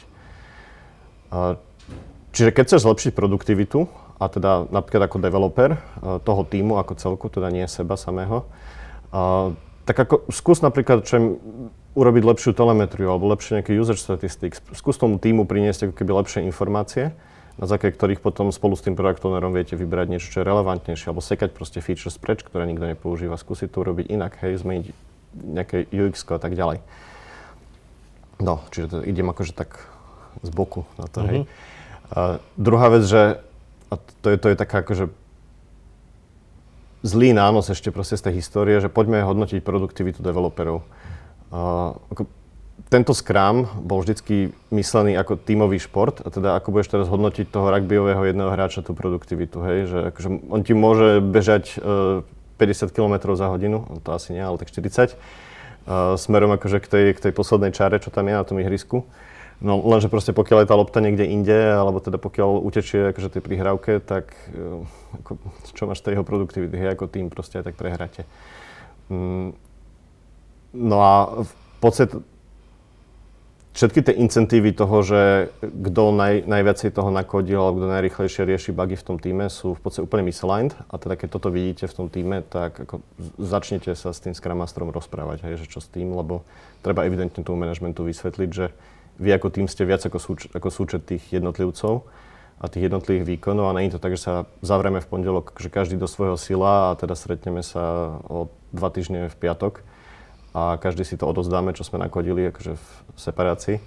Čiže keď chceš zlepšiť produktivitu, a teda napríklad ako developer toho tímu ako celku, teda nie seba samého, tak ako skús napríklad urobiť lepšiu telemetriu alebo lepšie nejaké user statistics, skús tomu tímu priniesť ako keby lepšie informácie, na základe ktorých potom spolu s tým product ownerom viete vybrať niečo, čo je relevantnejšie, alebo sekať proste features preč, ktoré nikto nepoužíva, skúsiť to urobiť inak, hej, zmeniť nejaké UX-ko a tak ďalej. No, čiže to idem akože tak z boku na to, hej. Druhá vec, že, a to je taká akože zlý nános ešte proste z tej histórie, že poďme hodnotiť produktivitu developerov. Tento Scrum bol vždycky myslený ako tímový šport, a teda ako budeš teraz hodnotiť toho rugbyového jedného hráča tú produktivitu, hej? Že akože on ti môže bežať 50 km za hodinu, to asi nie, ale tak 40, smerom akože k tej poslednej čáre, čo tam je na tom ihrisku. No lenže proste pokiaľ je tá lopta niekde inde, alebo teda pokiaľ utečie akože tej prihrávke, tak ako, čo máš z jeho produktivity, hej, ako tým proste aj tak prehráte. No a v podstate všetky tie incentívy toho, že kto najviacej toho nakodil, alebo kto najrýchlejšie rieši bugy v tom týme, sú v podstate úplne misaligned. A teda keď toto vidíte v tom týme, tak ako začnite sa s tým Scrum Masterom rozprávať, hej, že čo s tým, lebo treba evidentne tomu manažmentu vysvetliť, že vy ako tým ste viac ako súčet tých jednotlivcov a tých jednotlivých výkonov a nie je to tak, že sa zavrieme v pondelok, že každý do svojho sila a teda stretneme sa o 2 týždne v piatok a každý si to odovzdáme, čo sme nakodili akože v separácii.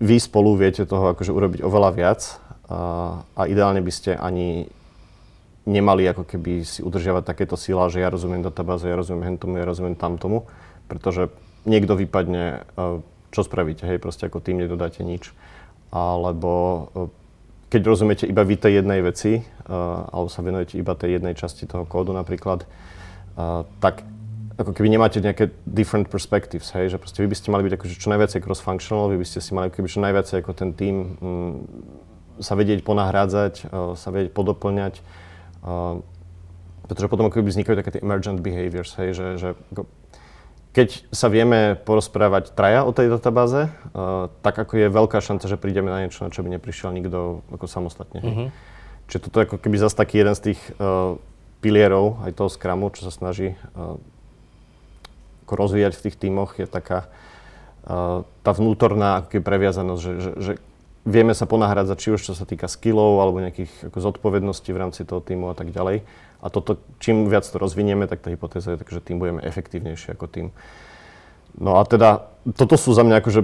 Vy spolu viete toho akože urobiť oveľa viac a ideálne by ste ani nemali ako keby si udržiavať takéto sila, že ja rozumiem databáze, ja rozumiem hentomu, ja rozumiem tamtomu, pretože niekto vypadne, čo spravíte, hej, proste ako tým nedodáte nič. Alebo keď rozumiete iba vy tej jednej veci, alebo sa venujete iba tej jednej časti toho kódu napríklad, tak ako keby nemáte nejaké different perspectives, hej, že proste vy by ste mali byť akože čo najviacej cross-functional, vy by ste si mali keby čo najviacej ako ten tým sa vedieť ponahrádzať, sa vedieť podopĺňať, pretože potom ako keby vznikajú také tie emergent behaviors, hej, že keď sa vieme porozprávať traja o tej databáze, tak ako je veľká šanca, že prídeme na niečo, na čo by neprišiel nikto ako samostatne. Mm-hmm. Čiže toto je ako keby zase taký jeden z tých pilierov aj toho Scrumu, čo sa snaží ako rozvíjať v tých tímoch, je taká tá vnútorná ako keby previazanosť, že vieme sa ponahrádzať, či už čo sa týka skillov alebo nejakých ako zodpovedností v rámci toho tímu a tak ďalej. A toto, čím viac to rozvinieme, tak tá hypotéza je tak, že tým budeme efektívnejší ako tým. No a teda, toto sú za mňa akože,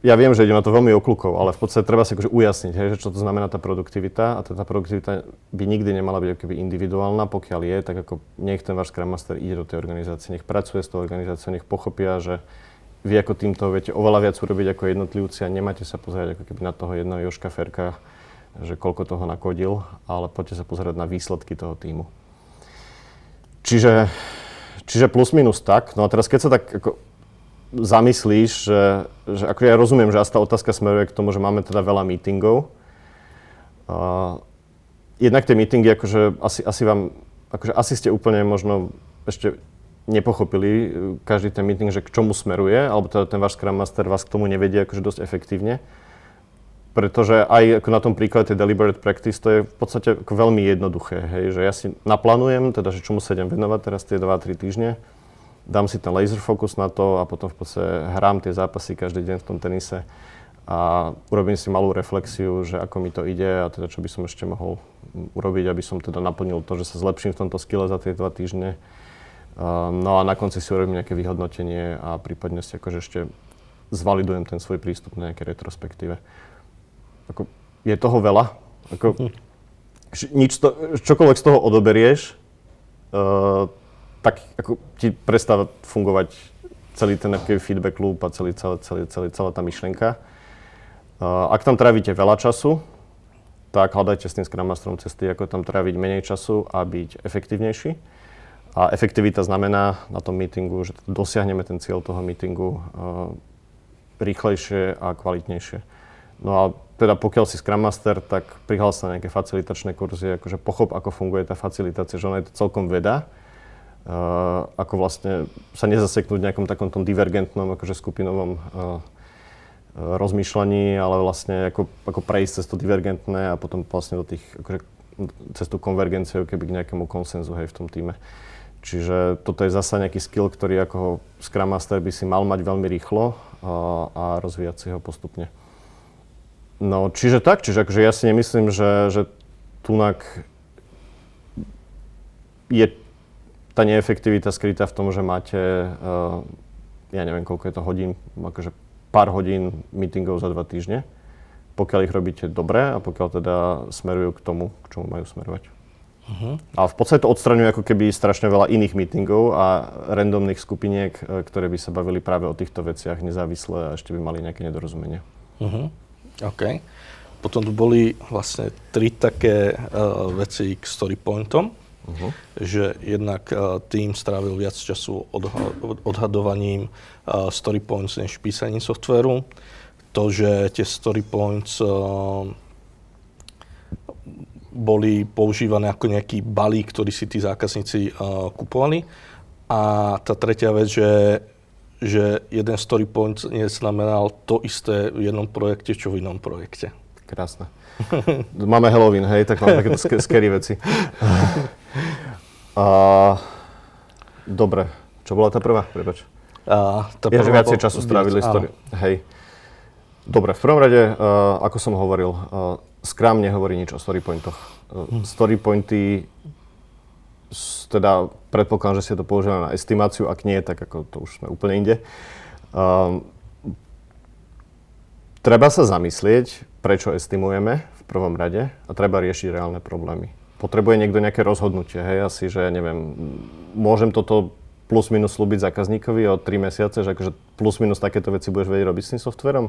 ja viem, že idem na to veľmi okľukou, ale v podstate treba si akože ujasniť, hej, že čo to znamená tá produktivita. A tá produktivita by nikdy nemala byť akoby individuálna, pokiaľ je, tak ako nech ten váš Scrum Master ide do tej organizácie, nech pracuje s tou organizáciou, nech pochopia, že vy ako týmto viete oveľa viac urobiť ako jednotlivci a nemáte sa pozerať ako keby na toho jedného Jožka Ferka, že koľko toho nakodil, ale poďte sa pozerať na výsledky toho týmu. Čiže plus minus tak. No a teraz keď sa tak ako zamyslíš, že ako ja rozumiem, že asi tá otázka smeruje k tomu, že máme teda veľa meetingov. Jednak tie meetingy akože asi vám, akože asi ste úplne možno ešte nepochopili každý ten meeting, že k čomu smeruje, alebo teda ten váš Scrum Master vás k tomu nevedie akože dosť efektívne. Pretože aj ako na tom príklade tej Deliberate Practice, to je v podstate ako veľmi jednoduché, hej, že ja si naplánujem, teda, že čomu sa idem venovať teraz tie 2-3 týždne, dám si ten laser focus na to a potom v podstate hrám tie zápasy každý deň v tom tenise a urobím si malú reflexiu, že ako mi to ide a teda čo by som ešte mohol urobiť, aby som teda naplnil to, že sa zlepším v tomto skille za tie 2 týždne. No a na konci si urobím nejaké vyhodnotenie a prípadne si akože ešte zvalidujem ten svoj prístup na nejaké retrospektíve. Ako, je toho veľa, ako, čokoľvek z toho odoberieš, tak ako, ti prestáva fungovať celý ten feedback loop a celá tá myšlienka. Ak tam trávite veľa času, tak hľadajte s tým Scrum Masterom cesty, ako tam tráviť menej času a byť efektívnejší. A efektivita znamená na tom meetingu, že dosiahneme ten cieľ toho meetingu rýchlejšie a kvalitnejšie. No a teda pokiaľ si Scrum Master, tak prihlás na nejaké facilitačné kurzy, akože pochop, ako funguje tá facilitácia, že ona je to celkom veda. Ako vlastne sa nezaseknúť v nejakom takom tom divergentnom, akože skupinovom rozmýšľaní, ale vlastne ako prejsť cez to divergentné a potom vlastne do tých, akože cez tú konvergenciu, keby k nejakému konsenzu, hej, v tom týme. Čiže toto je zasa nejaký skill, ktorý ako Scrum Master by si mal mať veľmi rýchlo a rozvíjať si ho postupne. No, čiže akože ja si nemyslím, že tunak je tá neefektivita skrytá v tom, že máte, ja neviem, koľko je to hodín, akože pár hodín meetingov za 2 týždne, pokiaľ ich robíte dobre a pokiaľ teda smerujú k tomu, k čomu majú smerovať. A v podstate to odstraňuje ako keby strašne veľa iných meetingov a randomných skupiniek, ktoré by sa bavili práve o týchto veciach nezávisle a ešte by mali nejaké nedorozumenie. OK. Potom tu boli vlastne tri také veci k story pointom, že jednak tým strávil viac času odhadovaním story points než písaním softvéru. To, že tie story points boli používané ako nejaký balík, ktorý si tí zákazníci kupovali. A tá tretia vec, že jeden story point neznamenal to isté v jednom projekte, čo v inom projekte. Krásne. Máme Halloween, hej, tak máme takéto scary veci. Dobre, čo bola tá prvá? Prepač. Vieš, že viacej času strávili story. Hej. Dobre, v prvom rade, ako som hovoril, Scrum nehovorí nič o story pointoch. Story pointy, teda predpokladám, že si to používané na estimáciu, ak nie, tak ako to už sme úplne inde. Treba sa zamyslieť, prečo estimujeme v prvom rade a treba riešiť reálne problémy. Potrebuje niekto nejaké rozhodnutie, hej, asi, že neviem, môžem toto plus minus slúbiť zákazníkovi o 3 mesiace, že akože plus minus takéto veci budeš vedieť robiť s tým softverom?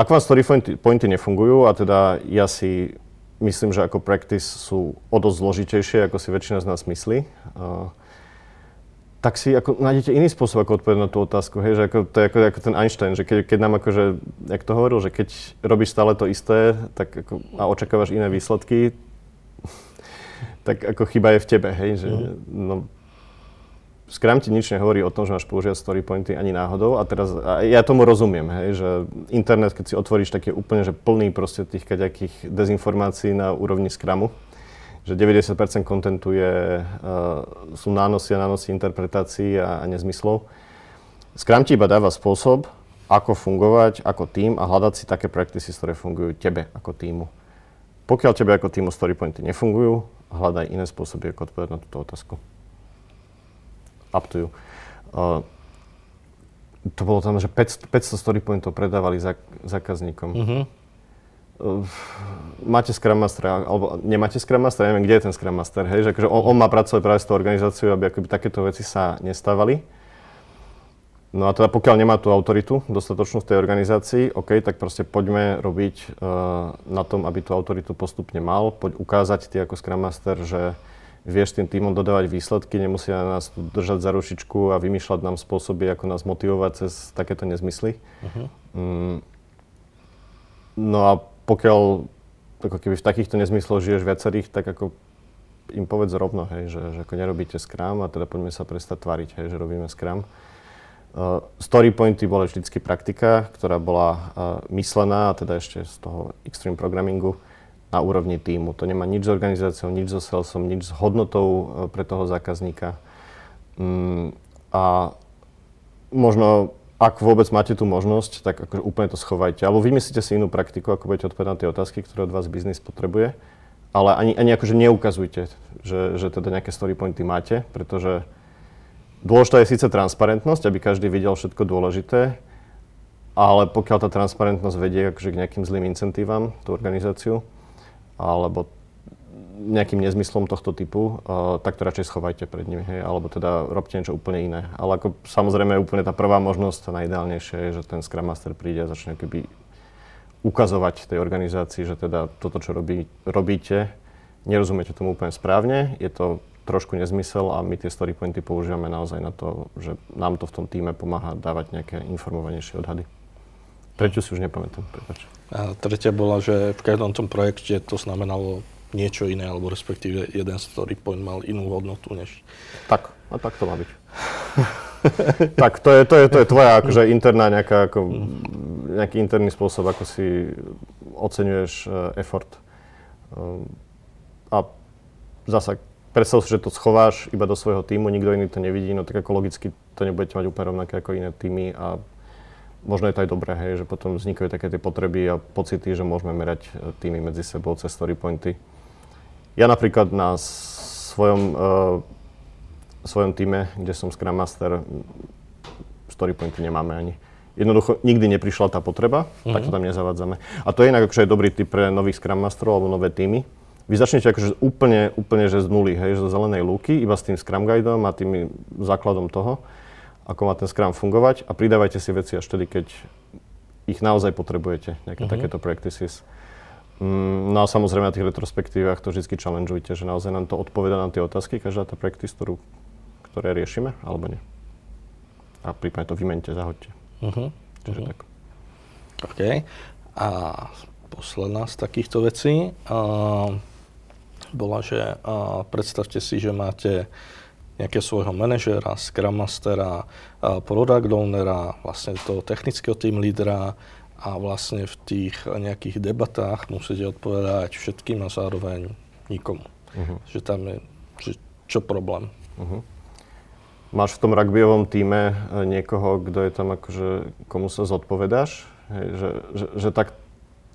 Ak vám story pointy nefungujú, a teda ja si myslím, že ako practice sú o dosť zložitejšie, ako si väčšina z nás myslí, tak si ako nájdete iný spôsob, ako odpovedať na tú otázku, hej, že ako, to je ako ten Einstein, že keď nám akože, jak to hovoril, že keď robíš stále to isté tak ako, a očakávaš iné výsledky, tak ako chyba je v tebe, hej, že no, Scrum ti nič nehovorí o tom, že máš používať story pointy ani náhodou a teraz, a ja tomu rozumiem, hej, že internet, keď si otvoríš, tak je úplne, že plný proste tých kaďakých dezinformácií na úrovni Scrumu, že 90% kontentu je, sú nánosy interpretácií a nezmyslov. Scrum ti iba dáva spôsob, ako fungovať ako tím a hľadať si také practices, ktoré fungujú tebe ako tímu. Pokiaľ tebe ako tímu story pointy nefungujú, hľadaj iné spôsoby, ako odpovedať na túto otázku. Up to you. To bolo tam, že 500 story pointov predávali zákazníkom. Máte Scrum Mastera, alebo nemáte Scrum Mastera, neviem, kde je ten Scrum Master, hej, že akože on má pracovať práve s tou organizáciou, aby akoby takéto veci sa nestávali. No a teda pokiaľ nemá tú autoritu dostatočnú v tej organizácii, OK, tak proste poďme robiť na tom, aby tú autoritu postupne mal, poď ukázať ty ako Scrum Master, že vieš tým tímom dodávať výsledky, nemusia nás tu držať za rušičku a vymýšľať nám spôsoby, ako nás motivovať cez takéto nezmysly. No a pokiaľ ako keby v takýchto nezmysloch žiješ viacerých, tak ako im povedz rovno, hej, že ako nerobíte Scrum a teda poďme sa prestať tváriť, hej, že robíme Scrum. Story pointy bola vždycky praktika, ktorá bola myslená, teda ešte z toho extreme programmingu, na úrovni tímu. To nemá nič s organizáciou, nič so salesom, nič s hodnotou pre toho zákazníka. A možno, ak vôbec máte tú možnosť, tak akože úplne to schovajte. Alebo vymyslíte si inú praktiku, ako budete odpovedať na tie otázky, ktoré od vás biznis potrebuje. Ale ani akože neukazujte, že teda nejaké story pointy máte, pretože dôležitá je síce transparentnosť, aby každý videl všetko dôležité, ale pokiaľ tá transparentnosť vedie akože k nejakým zlým incentívam tú organizáciu, alebo nejakým nezmyslom tohto typu, tak to radšej schovajte pred nimi, hej, alebo teda robte niečo úplne iné. Ale ako samozrejme úplne tá prvá možnosť, tá najideálnejšia je, že ten Scrum Master príde a začne keby ukazovať tej organizácii, že teda toto, čo robíte, nerozumiete tomu úplne správne, je to trošku nezmysel a my tie story pointy používame naozaj na to, že nám to v tom týme pomáha dávať nejaké informovanejšie odhady. Tretiu si už nepamätám, prepáč. A tretia bola, že v každom tom projekte to znamenalo niečo iné, alebo respektíve jeden story point mal inú hodnotu než... Tak, a tak to má byť. Tak, to je tvoja akože interná nejaká, ako, nejaký interný spôsob, ako si oceňuješ effort. A zasa predstav si, že to schováš iba do svojho týmu, nikto iný to nevidí, no tak ako logicky to nebudete mať úplne rovnaké ako iné týmy a možno je to aj dobré, hej, že potom vznikajú také tie potreby a pocity, že môžeme merať týmy medzi sebou cez story pointy. Ja napríklad na svojom týme, kde som Scrum Master, story pointy nemáme ani. Jednoducho nikdy neprišla tá potreba, tak to tam nezavadzame. A to je inak akože dobrý tip pre nových Scrum Masterov alebo nové týmy, Vy začnete akože úplne že z nuly, hej, zo zelenej lúky, iba s tým Scrum Guideom a tým základom toho, ako má ten Scrum fungovať a pridávajte si veci až vtedy, keď ich naozaj potrebujete, nejaké takéto practices. No a samozrejme na tých retrospektívach to vždy challengeujte, že naozaj nám to odpoveda na tie otázky, každá tá practice, ktoré riešime, alebo nie. A prípadne to vymeňte, zahoďte. Čiže tak. OK. A posledná z takýchto vecí bola, že predstavte si, že máte nejakého svojho manažéra, Scrum Mastera, Product Ownera, vlastne toho technického team lídera a vlastne v tých nejakých debatách musíte odpovedať všetkým a zároveň nikomu. Že tam je, že čo problém? Máš v tom rugbyovom týme niekoho, kto je tam akože, komu sa zodpovedáš? Hej, že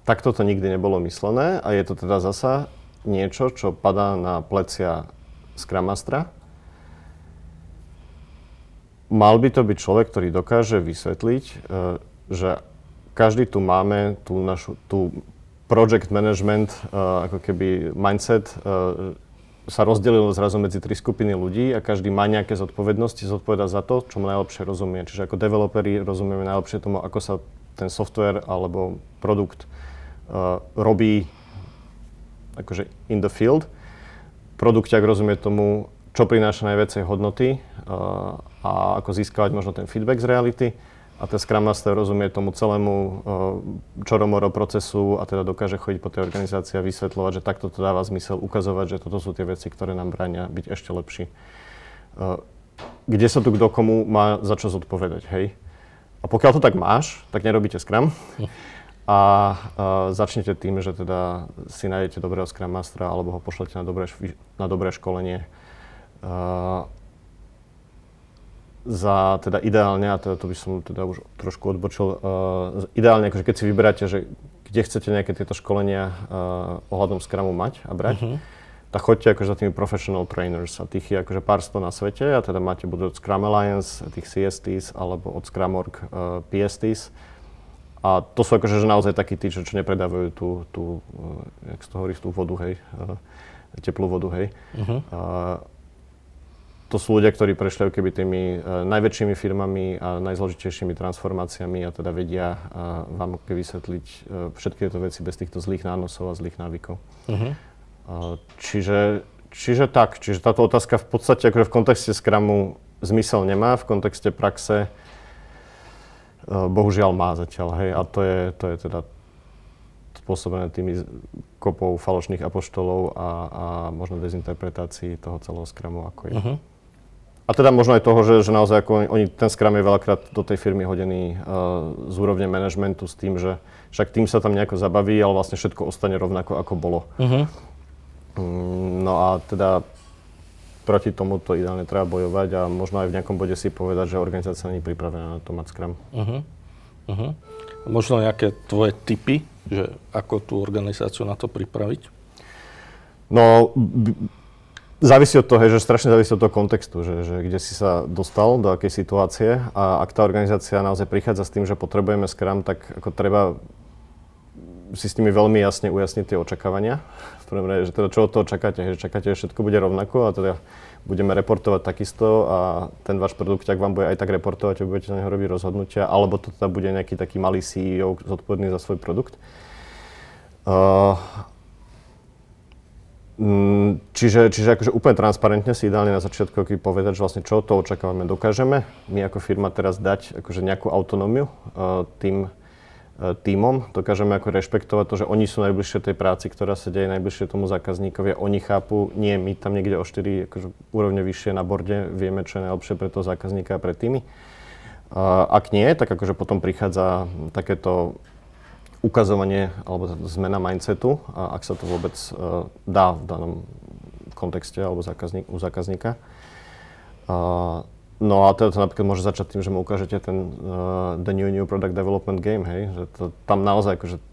takto to nikdy nebolo myslené a je to teda zasa niečo, čo padá na plecia Scrum Mastera. Mal by to byť človek, ktorý dokáže vysvetliť, že každý tu máme tú našu tú project management, ako keby mindset, sa rozdelilo zrazu medzi tri skupiny ľudí a každý má nejaké zodpovednosti, zodpovedá za to, čo mu najlepšie rozumie. Čiže ako developeri rozumieme najlepšie tomu, ako sa ten software alebo produkt robí akože in the field. Produkťák rozumie tomu, čo prináša najväčšej hodnoty a ako získavať možno ten feedback z reality. A ten Scrum Master rozumie tomu celému čoromoro procesu a teda dokáže chodiť po tej organizácii a vysvetľovať, že takto to dáva zmysel, ukazovať, že toto sú tie veci, ktoré nám bránia byť ešte lepší. Kde sa tu kto komu má za čo zodpovedať, hej? A pokiaľ to tak máš, tak nerobíte Scrum. A začnete tým, že teda si nájdete dobrého Scrum Mastera alebo ho pošlete na dobré školenie. Za teda ideálne, a teda to by som teda už trošku odbočil, ideálne, akože keď si vyberáte, že kde chcete nejaké tieto školenia ohľadom Scrumu mať a brať, tak choďte akože za tými professional trainers a tých je akože pár sto na svete a teda máte buď od Scrum Alliance, tých CSTs alebo od Scrum.org PSTs. A to sú akože že naozaj takí tí, čo nepredávajú tú jak sa to hovorí, tú vodu, hej, teplú vodu, hej. To sú ľudia, ktorí prešli keby tými najväčšími firmami a najzložitejšími transformáciami a teda vedia vám vysvetliť všetky tieto veci bez týchto zlých nánosov a zlých návykov. Čiže táto otázka v podstate akože v kontexte Scrumu zmysel nemá, v kontexte praxe bohužiaľ má zatiaľ, hej, a to je teda spôsobené tými kopou falošných apoštolov a možno dezinterpretácií toho celého Scrumu, ako je. A teda možno aj toho, že naozaj ako oni, ten Scrum je veľakrát do tej firmy hodený z úrovne manažmentu s tým, že však tým sa tam nejako zabaví, ale vlastne všetko ostane rovnako, ako bolo. No a teda proti tomu to ideálne treba bojovať a možno aj v nejakom bode si povedať, že organizácia nie je pripravená na to mať Scrum. Možno nejaké tvoje tipy, že ako tú organizáciu na to pripraviť? No, závisí od toho, že strašne závisí od toho kontextu, že kde si sa dostal, do akej situácie a ak tá organizácia naozaj prichádza s tým, že potrebujeme Scrum, tak ako treba si s nimi veľmi jasne ujasniť tie očakávania. V prvom rade, že teda čo od toho čakáte, že čakáte, že všetko bude rovnako a teda budeme reportovať takisto a ten váš produkt, ak vám bude aj tak reportovať, a budete na neho robiť rozhodnutia, alebo to teda bude nejaký taký malý CEO zodpovedný za svoj produkt. Čiže akože úplne transparentne si ideálne na začiatku povedať, že vlastne čo to očakávame, dokážeme my ako firma teraz dať akože nejakú autonómiu tým tímom, dokážeme ako rešpektovať to, že oni sú najbližšie tej práci, ktorá sa deje najbližšie tomu zákazníkovi, oni chápu, nie my tam niekde o 4 akože úrovne vyššie na borde, vieme, čo je najlepšie pre toho zákazníka a pre tímy. Ak nie, tak akože potom prichádza takéto ukazovanie alebo zmena mindsetu, ak sa to vôbec dá v danom kontexte alebo u zákazníka. No a to napríklad môže začať tým, že mu ukážete ten the new product development game, hej, že to tam naozaj akože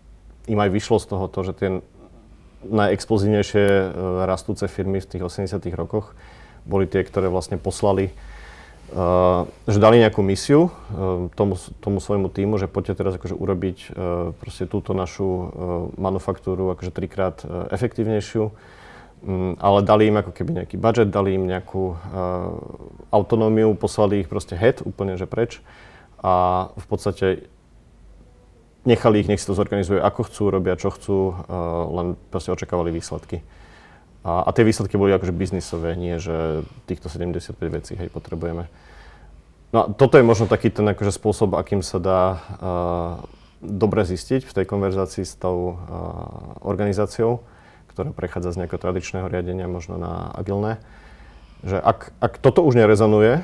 im aj vyšlo z toho, že tie najexplozívnejšie rastúce firmy v tých 80. rokoch boli tie, ktoré vlastne poslali že dali nejakú misiu tomu svojmu tímu, že poďte teraz akože urobiť proste túto našu manufaktúru akože trikrát efektívnejšiu, ale dali im ako keby nejaký budget, dali im nejakú autonómiu, poslali ich proste head úplne že preč a v podstate nechali ich, nech si to zorganizujú ako chcú, robia čo chcú, len proste očakávali výsledky. A tie výsledky boli akože biznisové, nie že týchto 75 vecí, hej, potrebujeme. No a toto je možno taký ten akože spôsob, akým sa dá dobre zistiť v tej konverzácii s tou organizáciou, ktorá prechádza z nejakého tradičného riadenia možno na agilné, že ak toto už nerezonuje,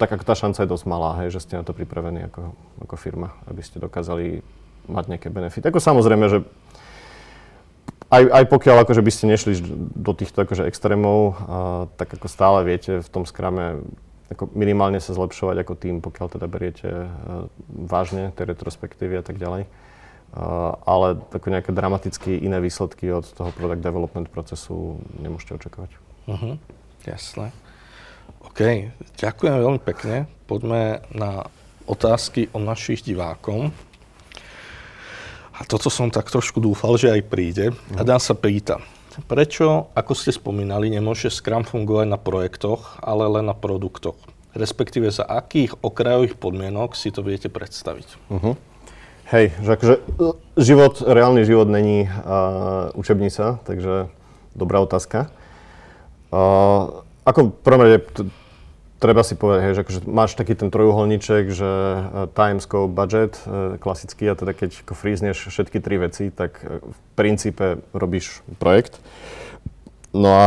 tak ak tá šanca je dosť malá, hej, že ste na to pripravení ako firma, aby ste dokázali mať nejaké benefity. Ako samozrejme, že aj pokiaľ akože by ste nešli do týchto akože extrémov, tak ako stále viete v tom Scrume ako minimálne sa zlepšovať ako tým, pokiaľ teda beriete vážne tie retrospektívy a tak ďalej. Ale ako nejaké dramaticky iné výsledky od toho product development procesu nemôžete očakávať. Uh-huh. Jasné. OK, ďakujem veľmi pekne. Poďme na otázky od našich divákov. A toto som tak trošku dúfal, že aj príde. Adam sa pýta, prečo, ako ste spomínali, nemôže Scrum fungovať na projektoch, ale len na produktoch? Respektíve za akých okrajových podmienok si to viete predstaviť? Uh-huh. Hej, že akože život, reálny život není učebnica, takže dobrá otázka. Ako prvom rade, treba si povedať, hej, že akože máš taký ten trojuholníček, že time, scope, budget, klasický, a teda keď frízneš všetky tri veci, tak v princípe robíš projekt. No a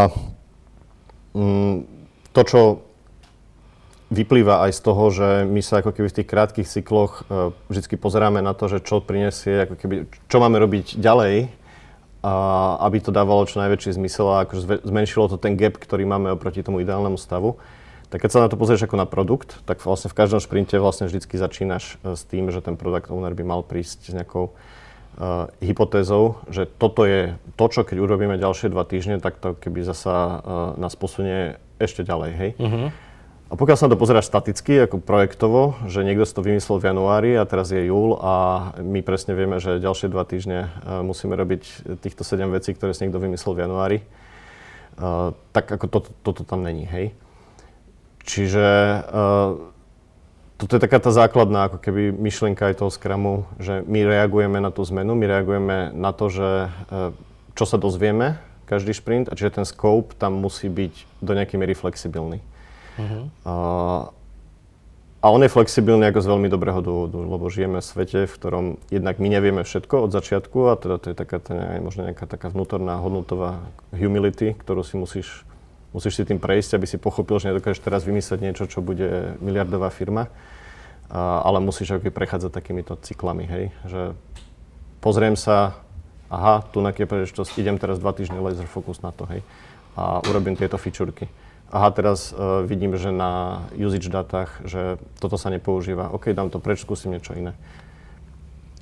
to, čo vyplýva aj z toho, že my sa ako keby v tých krátkych cykloch vždycky pozeráme na to, že čo prinesie, ako keby, čo máme robiť ďalej, aby to dávalo čo najväčší zmysel a akože zmenšilo to ten gap, ktorý máme oproti tomu ideálnemu stavu. Tak keď sa na to pozrieš ako na produkt, tak vlastne v každom šprinte vlastne vždycky začínaš s tým, že ten product owner by mal prísť s nejakou hypotézou, že toto je to, čo keď urobíme ďalšie 2 týždne, tak to keby zasa nás posunie ešte ďalej, hej? Uh-huh. A pokiaľ sa na to pozeráš staticky, ako projektovo, že niekto si to vymyslel v januári a teraz je júl a my presne vieme, že ďalšie 2 týždne musíme robiť týchto 7 vecí, ktoré si niekto vymyslel v januári, tak ako toto tam není, hej? Čiže toto je taká tá základná ako keby myšlienka aj toho Scrumu, že my reagujeme na tú zmenu, my reagujeme na to, že čo sa dozvieme, každý šprint, a čiže ten scope tam musí byť do nejakej miery flexibilný. Uh-huh. A on je flexibilný ako z veľmi dobrého dôvodu, lebo žijeme v svete, v ktorom jednak my nevieme všetko od začiatku, a teda to je taká, možno nejaká taká vnútorná hodnotová humility, ktorú si musíš si tým prejsť, aby si pochopil, že nedokážeš teraz vymyslieť niečo, čo bude miliardová firma, ale musíš ako prechádzať takýmito cyklami, hej, že pozriem sa, aha, tu na príležitosť, idem teraz 2 týždne laser focus na to, hej, a urobím tieto fičúrky. Aha, teraz vidím, že na usage datách, že toto sa nepoužíva, OK, dám to preč, skúsim niečo iné.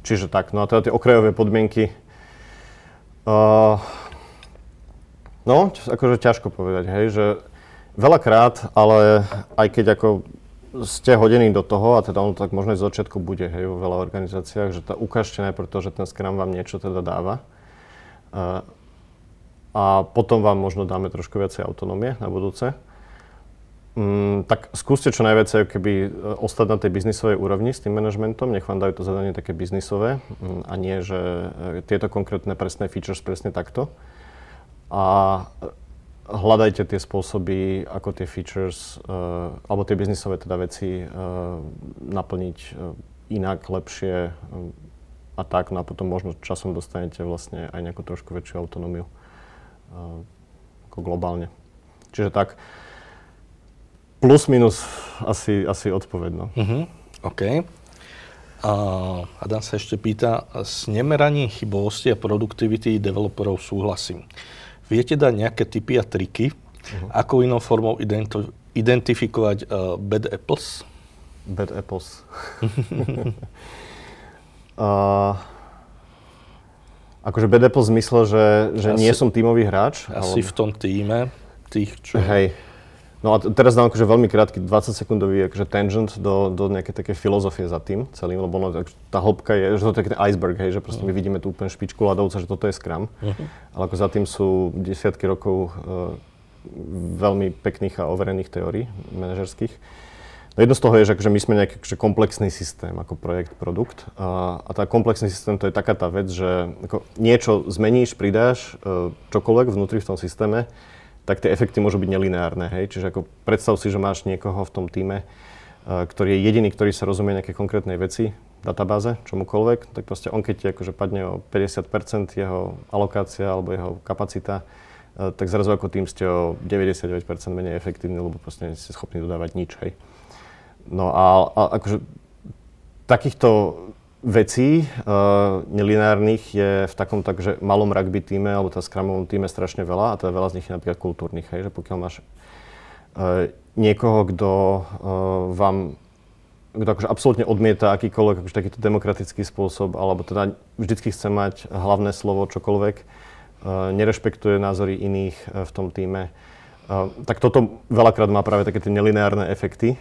Čiže tak, no a teda tie okrajové podmienky, no, akože ťažko povedať, hej, že veľakrát, ale aj keď ako ste hodení do toho, a teda ono tak možno z začiatku bude, hej, vo veľa organizáciách, že ukážte najprv to, že ten Scrum vám niečo teda dáva, a potom vám možno dáme trošku viacej autonómie na budúce. Tak skúste čo najviac keby ostať na tej biznisovej úrovni s tým manažmentom, nech vám dajú to zadanie také biznisové, a nie, že tieto konkrétne presné features presne takto. A hľadajte tie spôsoby, ako tie features, alebo tie biznisové teda veci naplniť inak, lepšie a tak. No a potom možno časom dostanete vlastne aj nejakú trošku väčšiu autonómiu ako globálne. Čiže tak plus minus asi odpovedno. Mm-hmm. OK. Adam sa ešte pýta, s nemeraním chybovosti a produktivity developerov súhlasím. Viete dať nejaké tipy a triky, ako inou formou identifikovať bad apples? Bad apples. Akože bad apples v zmysle, že asi, nie som tímový hráč? Asi ale v tom tíme, tých čo... Hej. No a teraz dám akože veľmi krátky 20-sekundový akože tangent do nejakej také filozofie za tým celým, lebo no, tá hĺbka je, že to je taký iceberg, hej, že proste my vidíme tú úplne špičku ľadovca, že toto je Scrum, ale ako za tým sú desiatky rokov veľmi pekných a overených teórií manažerských. No jedno z toho je, že akože my sme nejaký akože komplexný systém ako projekt, produkt a tá komplexný systém to je taká tá vec, že ako niečo zmeníš, pridáš, čokoľvek vnútri v tom systéme, tak tie efekty môžu byť nelineárne, hej. Čiže ako predstav si, že máš niekoho v tom tíme, ktorý je jediný, ktorý sa rozumie nejaké konkrétnej veci, databáze, čomukoľvek, tak proste on keď ti akože padne o 50% jeho alokácia alebo jeho kapacita, tak zrazu ako tým ste o 99% menej efektívni, lebo proste nie ste schopní dodávať nič, hej. No a akože takýchto vecí nelineárnych je v takom takže malom rugby týme alebo tá Scrumovom týme strašne veľa a teda veľa z nich je napríklad kultúrnych, hej, že pokiaľ máš niekoho, kto kto akože absolútne odmieta akýkoľvek akože takýto demokratický spôsob alebo teda vždycky chce mať hlavné slovo čokoľvek, nerešpektuje názory iných v tom týme, tak toto veľakrát má práve také tie nelineárne efekty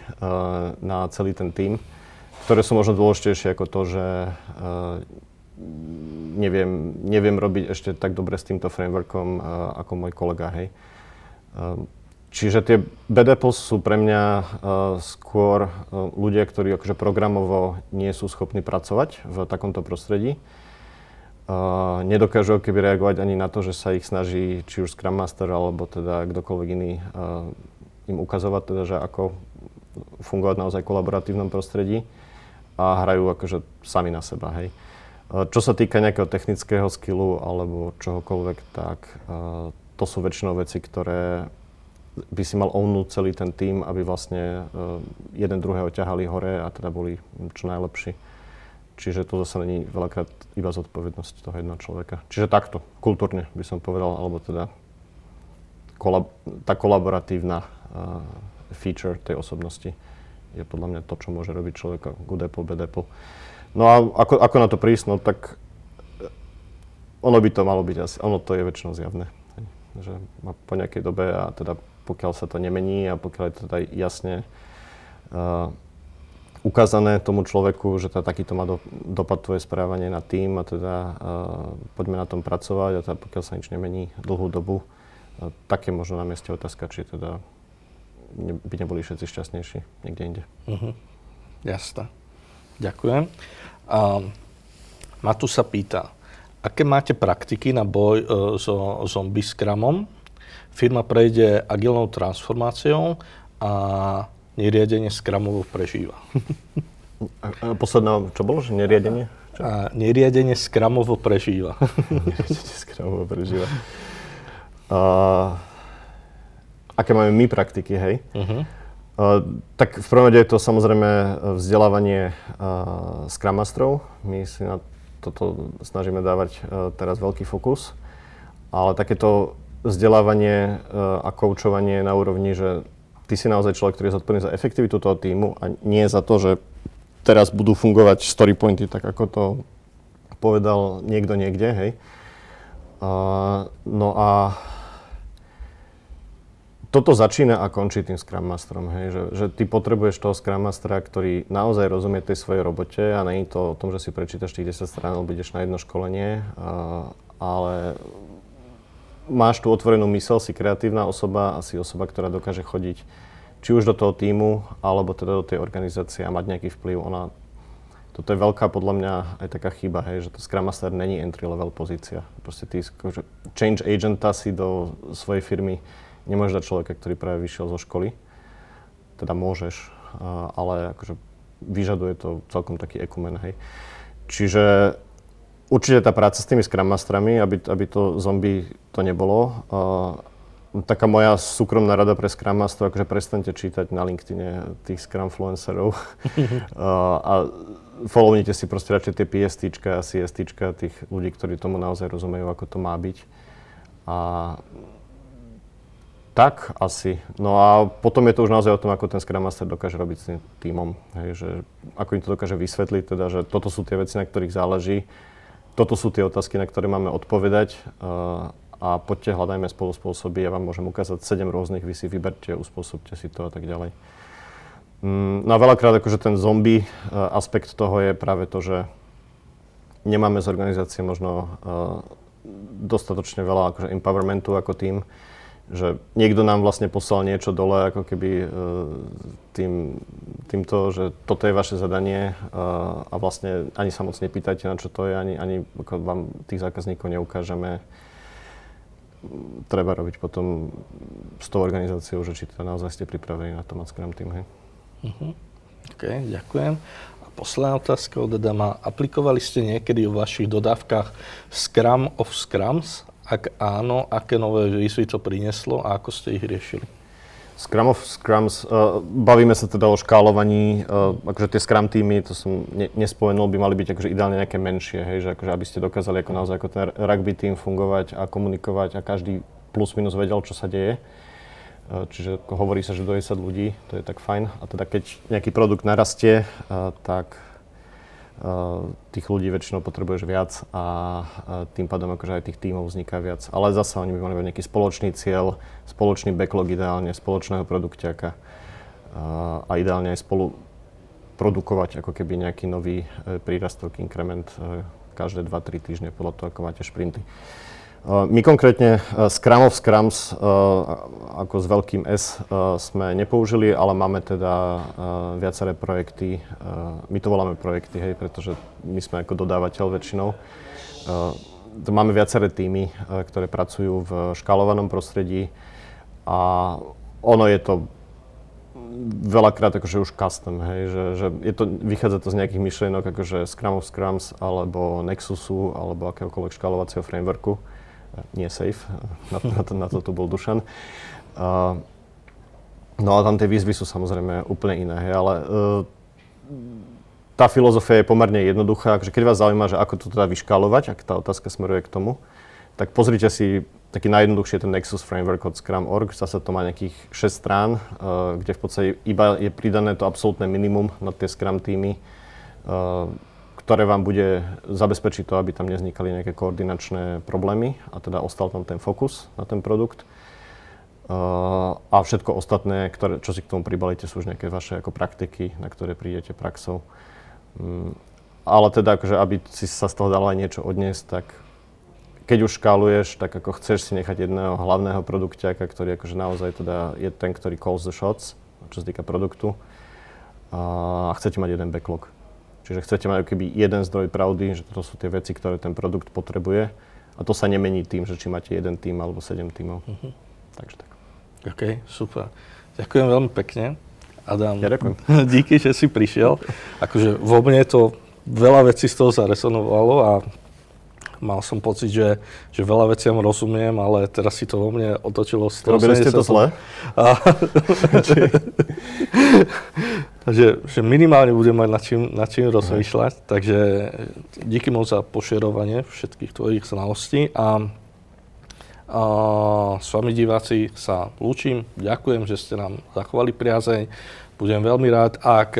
na celý ten tým, ktoré sú možno dôležitejšie ako to, že neviem robiť ešte tak dobre s týmto frameworkom ako môj kolega, hej. Čiže tie bad apples sú pre mňa skôr ľudia, ktorí akože programovo nie sú schopní pracovať v takomto prostredí. Nedokážu keby reagovať ani na to, že sa ich snaží či už Scrum Master alebo teda kdokoľvek iný im ukazovať teda, že ako fungovať naozaj v kolaboratívnom prostredí. A hrajú akože sami na seba, hej. Čo sa týka nejakého technického skillu alebo čohokoľvek, tak to sú väčšinou veci, ktoré by si mal ownúť celý ten tím, aby vlastne jeden druhého ťahali hore a teda boli čo najlepší. Čiže to zase není veľakrát iba zodpovednosť toho jedného človeka. Čiže takto, kultúrne by som povedal, alebo teda tá kolaboratívna feature tej osobnosti je podľa mňa to, čo môže robiť človek good apple, bad apple. No a ako na to prísť, no tak ono by to malo byť asi, ono to je väčšinou zjavné, že po nejakej dobe a teda pokiaľ sa to nemení a pokiaľ je to teda jasne ukázané tomu človeku, že teda takýto má dopad tvoje správanie na tým a teda poďme na tom pracovať a teda pokiaľ sa nič nemení dlhú dobu, tak je možno na mieste otázka, či teda by neboli všetci šťastnejší niekde inde. Jasné. Ďakujem. Matúš sa pýta, aké máte praktiky na boj so zombie Scrumom? Firma prejde agilnou transformáciou a neriadenie Scrumovo prežíva. A posledná, čo bolo? Že neriadenie? A neriadenie Scrumovo prežíva. Neriadenie Scrumovo prežíva. Aké máme my praktiky, hej? Tak v prvom rade je to samozrejme vzdelávanie Scrum Masterov. My si na toto snažíme dávať teraz veľký fokus, ale takéto vzdelávanie a koučovanie na úrovni, že ty si naozaj človek, ktorý je zodpovedný za efektivitu toho tímu a nie za to, že teraz budú fungovať story pointy, tak ako to povedal niekto niekde, hej? No a toto začína a končí tým Scrum Masterom, hej, že ty potrebuješ toho Scrum Mastera, ktorý naozaj rozumie tej svojej robote a nie je to o tom, že si prečítaš tých 10 strán alebo ideš na jedno školenie, ale máš tú otvorenú myseľ, si kreatívna osoba a si osoba, ktorá dokáže chodiť či už do toho tímu, alebo teda do tej organizácie a mať nejaký vplyv. Toto je veľká podľa mňa aj taká chyba, hej, že to Scrum Master není entry level pozícia. Proste ty change agenta si do svojej firmy nemôžeš dať človeka, ktorý práve vyšiel zo školy, teda môžeš, ale akože vyžaduje to celkom taký ekumen, hej. Čiže určite tá práca s tými Scrum Masterami, aby to zombie to nebolo. Taká moja súkromná rada pre Scrum Masterov, akože prestaňte čítať na LinkedIne tých Scrumfluencerov a follownite si proste radšej tie PSTčka a CSTčka tých ľudí, ktorí tomu naozaj rozumejú, ako to má byť. Tak asi. No a potom je to už naozaj o tom, ako ten Scrum Master dokáže robiť s tým tímom. Hej, že ako im to dokáže vysvetliť, teda, že toto sú tie veci, na ktorých záleží, toto sú tie otázky, na ktoré máme odpovedať a poďte, hľadajme spolu spôsoby, ja vám môžem ukázať 7 rôznych, vy si vyberte, uspôsobte si to a tak ďalej. No a veľakrát akože ten zombie aspekt toho je práve to, že nemáme z organizácie možno dostatočne veľa akože empowermentu ako tým, že niekto nám vlastne poslal niečo dole, ako keby týmto, že toto je vaše zadanie a vlastne ani sa moc nepýtajte, na čo to je, ani ako vám tých zákazníkov neukážeme. Treba robiť potom s tou organizáciou, že či to naozaj ste pripravení na to mať Scrum tým, hej. Uh-huh. OK, ďakujem. A posledná otázka od Adama. Aplikovali ste niekedy v vašich dodávkach Scrum of Scrums? Ak áno, aké nové výzvy to prinieslo a ako ste ich riešili? Scrum of Scrums, bavíme sa teda o škálovaní, akože tie Scrum týmy, to som nespomenul, by mali byť akože ideálne nejaké menšie, hej, že akože aby ste dokázali ako naozaj ako ten rugby tým fungovať a komunikovať a každý plus minus vedel, čo sa deje. Čiže ako hovorí sa, že do 10 ľudí, to je tak fajn. A teda keď nejaký produkt narastie, tak tých ľudí väčšinou potrebuješ viac a tým pádom akože aj tých tímov vzniká viac. Ale zasa oni by mali nejaký spoločný cieľ, spoločný backlog ideálne, spoločného produkťaka a ideálne aj spolu produkovať ako keby nejaký nový prírastok, inkrement každé 2-3 týždne podľa toho, ako máte šprinty. My konkrétne Scrum of Scrums ako s veľkým S sme nepoužili, ale máme teda viaceré projekty. My to voláme projekty, hej, pretože my sme ako dodávateľ väčšinou. Máme viaceré týmy, ktoré pracujú v škálovanom prostredí a ono je to veľakrát akože už custom, hej, že je to, vychádza to z nejakých myšlienok akože Scrum of Scrums alebo Nexusu alebo akéhokoľvek škálovacieho frameworku. Nie safe, na to tu bol Dušan. No a tam tie výzvy sú samozrejme úplne iné, hej, ale tá filozofia je pomerne jednoduchá, akože keď vás zaujíma, že ako to teda vyškálovať, ak tá otázka smeruje k tomu, tak pozrite si taký najjednoduchší ten Nexus Framework od Scrum.org, zase to má nejakých 6 strán, kde v podstate iba je pridané to absolútne minimum na tie Scrum týmy, ktoré vám bude zabezpečiť to, aby tam nevznikali nejaké koordinačné problémy a teda ostal tam ten fokus na ten produkt. A všetko ostatné, ktoré, čo si k tomu pribalíte, sú už nejaké vaše ako praktiky, na ktoré prídete praxou. Ale teda, akože, aby si sa z toho dalo aj niečo odniesť, tak keď už škáluješ, tak ako chceš si nechať jedného hlavného produkťaka, ktorý akože naozaj teda je ten, ktorý calls the shots, čo sa týka produktu. A chcete mať jeden backlog. Čiže chcete mať akýby jeden zdroj pravdy, že toto sú tie veci, ktoré ten produkt potrebuje. A to sa nemení tým, že či máte jeden tím alebo 7 tímov. Uh-huh. Takže tak. OK, super. Ďakujem veľmi pekne. Adam, ja ďakujem. Díky, že si prišiel. Akože vo mne to veľa vecí z toho zaresonovalo a mal som pocit, že veľa veciam rozumiem, ale teraz si to vo mne otočilo. Robili ste to zle? Takže že minimálne budem mať nad čím rozmýšľať, takže díky moc za pošerovanie všetkých tvojich znalostí a s vami diváci sa lúčim, ďakujem, že ste nám zachovali priazeň, budem veľmi rád, ak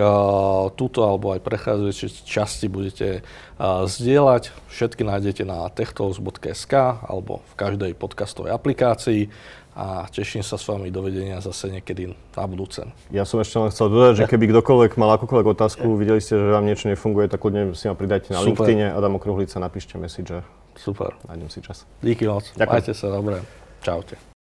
túto alebo aj prechádzajúce časti budete zdieľať, všetky nájdete na techtalks.sk alebo v každej podcastovej aplikácii. A teším sa s vami, dovidenia zase niekedy na budúce. Ja som ešte len chcel dodať, že keby kdokoľvek mal akúkoľvek otázku, videli ste, že vám niečo nefunguje, tak kľudne si ma pridajte na LinkedIne, Adam Okruhlica, napíšte message. Super. Nájdem si čas. Díky moc. Ďakujem. Majte sa, dobre. Čaute.